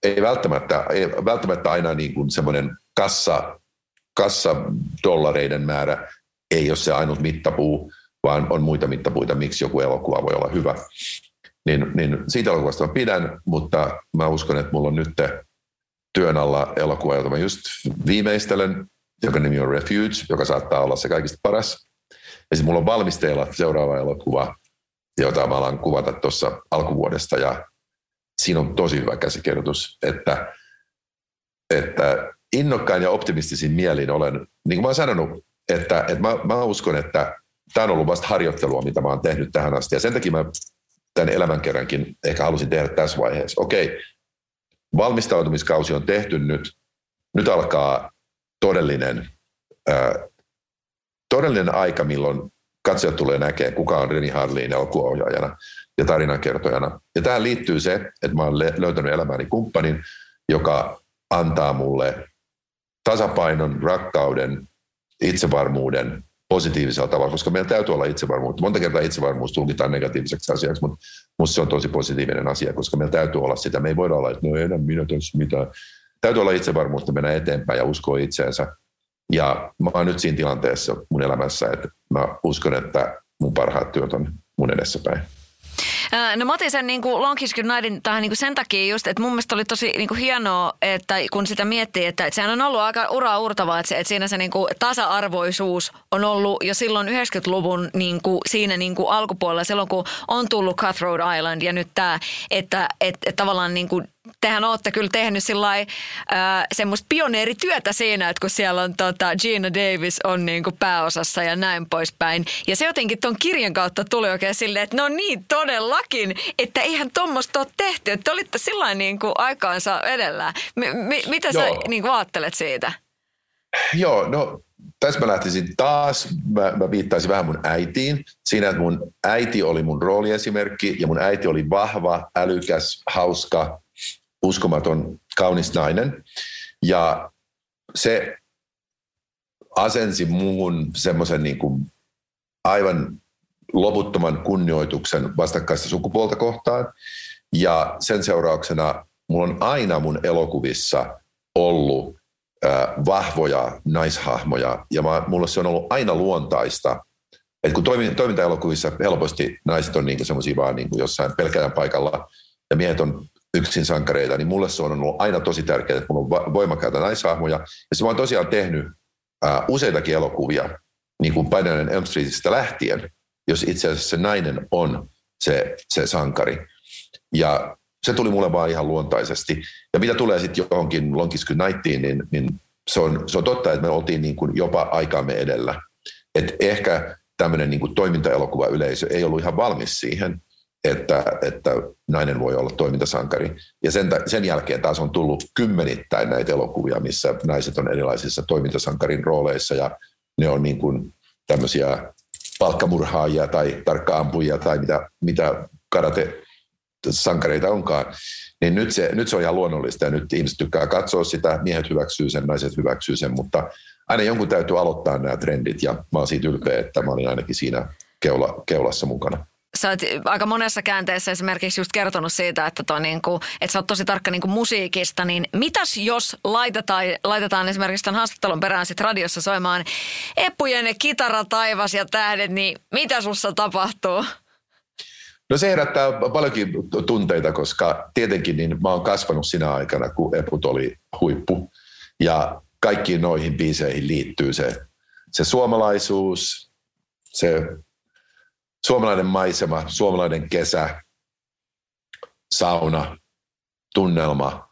ei, välttämättä, ei välttämättä aina niin kuin semmoinen kassa, kassadollareiden määrä ei ole se ainut mittapuu, vaan on muita mittapuita, miksi joku elokuva voi olla hyvä. Niin, niin siitä elokuvasta mä pidän, mutta mä uskon, että mulla on nyt työn alla elokuva, jota mä just viimeistelen, joka nimi on Refuge, joka saattaa olla se kaikista paras. Ja sitten mulla on valmisteilla seuraava elokuva, jota mä alan kuvata tuossa alkuvuodesta, ja siinä on tosi hyvä käsikirjoitus, että, että innokkain ja optimistisin mielin olen, niin kuin mä oon sanonut, että, että mä, mä uskon, että tämä on ollut vasta harjoittelua, mitä mä oon tehnyt tähän asti, ja sen takia mä tämän elämänkerrankin ehkä halusin tehdä tässä vaiheessa. Okei, valmistautumiskausi on tehty nyt. Nyt alkaa todellinen, äh, todellinen aika, milloin katsojat tulee näkemään, kuka on Renny Harlin elokuvaohjaajana ja tarinankertojana. Ja tähän liittyy se, että mä olen löytänyt elämäni kumppanin, joka antaa mulle tasapainon, rakkauden, itsevarmuuden, positiivisella tavalla, koska meillä täytyy olla itsevarmuutta. Monta kertaa itsevarmuus tulkitaan negatiiviseksi asiaksi, mutta minusta se on tosi positiivinen asia, koska meillä täytyy olla sitä. Me ei voida olla, että no enää minä tässä mitään. Täytyy olla itsevarmuutta, mennä eteenpäin ja uskoa itseensä. Ja mä oon nyt siinä tilanteessa mun elämässä, että mä uskon, että mun parhaat työt on mun edessäpäin. No mä otin sen niin kuin Long Kiss Goodnightin tähän niin kuin sen takia just, että mun mielestä oli tosi niin kuin hienoa, että kun sitä miettii, että, että sehän on ollut aika uraa uurtavaa, että, se, että siinä se niin kuin tasa-arvoisuus on ollut jo silloin yhdeksänkymmentäluvun niin kuin siinä niin kuin alkupuolella, silloin kun on tullut Cutthroat Island ja nyt tämä, että, että, että tavallaan niin kuin tehän olette kyllä tehnyt sillai, äh, semmoista pioneerityötä siinä, että kun siellä on tota, Gina Davis on niinku pääosassa ja näin poispäin. Ja se jotenkin ton kirjan kautta tuli oikein silleen, että no niin todellakin, että eihän tommoista ole tehty. Että olitte sillain niinku aikaansa edellä. M- m- mitä Joo. sä niinku ajattelet siitä? Joo, no tässä mä lähtisin taas, mä, mä viittaisin vähän mun äitiin. Siinä, että mun äiti oli mun rooliesimerkki ja mun äiti oli vahva, älykäs, hauska, uskomaton, kaunis nainen. Ja se asensi muuhun semmoisen niin kuin aivan loputtoman kunnioituksen vastakkaista sukupuolta kohtaan. Ja sen seurauksena mulla on aina mun elokuvissa ollut äh, vahvoja naishahmoja. Ja mä, mulla se on ollut aina luontaista. Et kun toimintaelokuvissa helposti naiset on niinku semmoisia vaan niinku jossain pelkäjän paikalla ja miehet on yksin sankareita, niin mulle se on ollut aina tosi tärkeää, että mulla on voimakkaita naishahmoja. Ja se mä oon tosiaan tehnyt äh, useitakin elokuvia, niin kuin Painainen Elm Streetistä lähtien, jos itse asiassa se nainen on se, se sankari. Ja se tuli mulle vaan ihan luontaisesti. Ja mitä tulee sitten johonkin Long Kiss Goodnightiin, niin, niin se, on, se on totta, että me oltiin niin kuin jopa aikaamme edellä. Et ehkä tämmöinen niin kuin toimintaelokuvayleisö ei ollut ihan valmis siihen, että, että nainen voi olla toimintasankari. Ja sen, sen jälkeen taas on tullut kymmenittäin näitä elokuvia, missä naiset on erilaisissa toimintasankarin rooleissa ja ne on niin kuin tämmöisiä palkkamurhaajia tai tarkka-ampujia tai mitä, mitä karate-sankareita onkaan. Niin nyt se, nyt se on ihan luonnollista ja nyt ihmiset tykkää katsoa sitä, miehet hyväksyy sen, naiset hyväksyy sen, mutta aina jonkun täytyy aloittaa nämä trendit ja mä oon siitä ylpeä, että mä olin ainakin siinä keula, keulassa mukana. Sä oot aika monessa käänteessä esimerkiksi just kertonut siitä, että, toi niinku, että sä oot tosi tarkka niinku musiikista, niin mitäs jos laitetaan, laitetaan esimerkiksi tämän haastattelun perään sit radiossa soimaan Eppujen kitara, taivas ja tähdet, niin mitä sussa tapahtuu? No se herättää paljonkin tunteita, koska tietenkin niin mä oon kasvanut sinä aikana, kun Eput oli huippu ja kaikkiin noihin biiseihin liittyy se, se suomalaisuus, se suomalainen maisema, suomalainen kesä, sauna, tunnelma,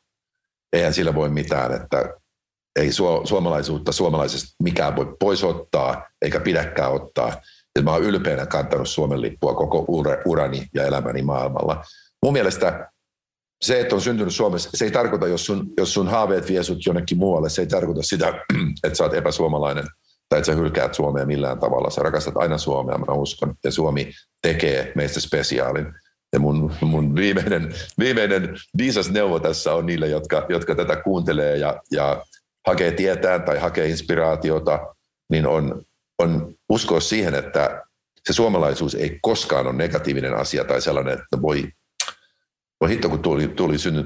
eihän sillä voi mitään, että ei suomalaisuutta suomalaisesta mikään voi pois ottaa, eikä pidäkään ottaa. Et mä oon ylpeänä kantanut Suomen lippua koko ura, urani ja elämäni maailmalla. Mun mielestä se, että on syntynyt Suomessa, se ei tarkoita, jos sun, jos sun haaveet vie sut jonnekin muualle, se ei tarkoita sitä, että sä oot epäsuomalainen. Tai että sä hylkäät Suomea millään tavalla. Sä rakastat aina Suomea, mä uskon. Ja Suomi tekee meistä spesiaalin. Ja mun, mun viimeinen, viimeinen viisas neuvo tässä on niille, jotka, jotka tätä kuuntelee ja, ja hakee tietään tai hakee inspiraatiota, niin on, on uskoa siihen, että se suomalaisuus ei koskaan ole negatiivinen asia tai sellainen, että voi, voi hitto, kun tuli, tuli synny,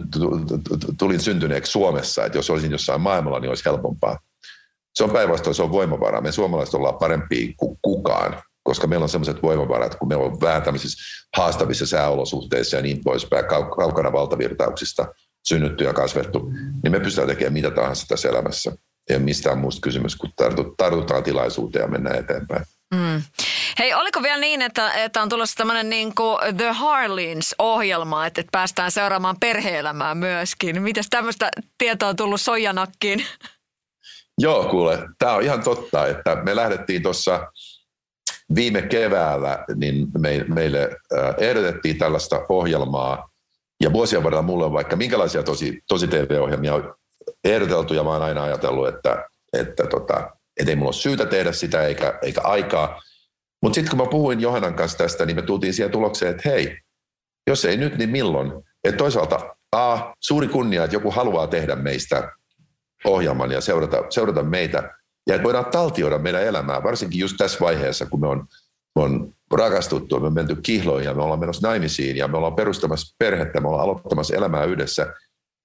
tulin syntyneeksi Suomessa, että jos olisin jossain maailmalla, niin olisi helpompaa. Se on päinvastoin, se on voimavara. Me suomalaiset ollaan parempia kuin kukaan, koska meillä on sellaiset voimavarat, kun meillä on vähän tämmöisissä haastavissa sääolosuhteissa ja niin poispäin, kaukana valtavirtauksista synnytty ja kasvettu, niin me pystytään tekemään mitä tahansa tässä elämässä. Ei ole mistään muusta kysymys, kun tartutaan tilaisuuteen ja mennään eteenpäin. Mm. Hei, oliko vielä niin, että, että on tulossa tämmöinen niin kuin The Harlins-ohjelma, että, että päästään seuraamaan perhe-elämää myöskin? Mitäs tämmöistä tietoa on tullut Sojanakkiin? Joo, kuule. Tämä on ihan totta, että me lähdettiin tuossa viime keväällä, niin me, meille ehdotettiin tällaista ohjelmaa. Ja vuosien varrella mulle on vaikka minkälaisia tosi, tosi T V-ohjelmia on ehdoteltu, ja mä oon aina ajatellut, että, että tota, et ei mulla ole syytä tehdä sitä eikä, eikä aikaa. Mutta sitten kun mä puhuin Johannan kanssa tästä, niin me tultiin siihen tulokseen, että hei, jos ei nyt, niin milloin? Että toisaalta A, suuri kunnia, että joku haluaa tehdä meistä ohjelman ja seurata, seurata meitä. Ja että voidaan taltioida meidän elämää, varsinkin just tässä vaiheessa, kun me on, me on rakastuttu, me on menty kihloihin ja me ollaan menossa naimisiin ja me ollaan perustamassa perhettä, me ollaan aloittamassa elämää yhdessä.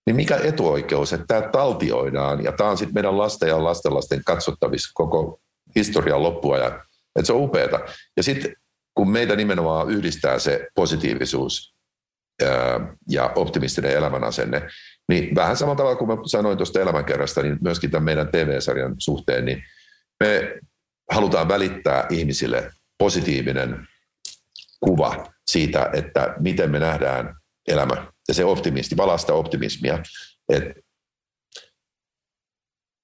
Niin mikä etuoikeus, että tämä taltioidaan ja tämä on sitten meidän lasten ja lastenlasten katsottavissa koko historian loppuajan. Että se on upeata. Ja sitten kun meitä nimenomaan yhdistää se positiivisuus ja optimistinen elämänasenne, niin vähän samalla tavalla kuin mä sanoin tuosta elämänkerrasta, niin myöskin tämän meidän T V-sarjan suhteen, niin me halutaan välittää ihmisille positiivinen kuva siitä, että miten me nähdään elämä. Ja se optimisti, valasta optimismia. Et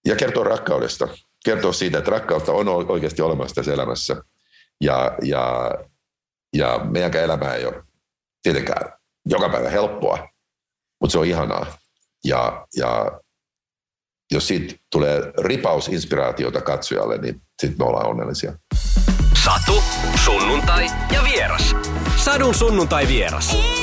ja kertoo rakkaudesta. Kertoo siitä, että rakkautta on oikeasti olemassa tässä elämässä. Ja, ja, ja meidänkään elämä ei ole tietenkään joka päivä helppoa. Mutta se on ihanaa. Ja, ja jos siitä tulee ripaus inspiraatiota katsojalle, niin sitten me ollaan onnellisia. Satu, sunnuntai ja vieras. Sadun sunnuntai vieras.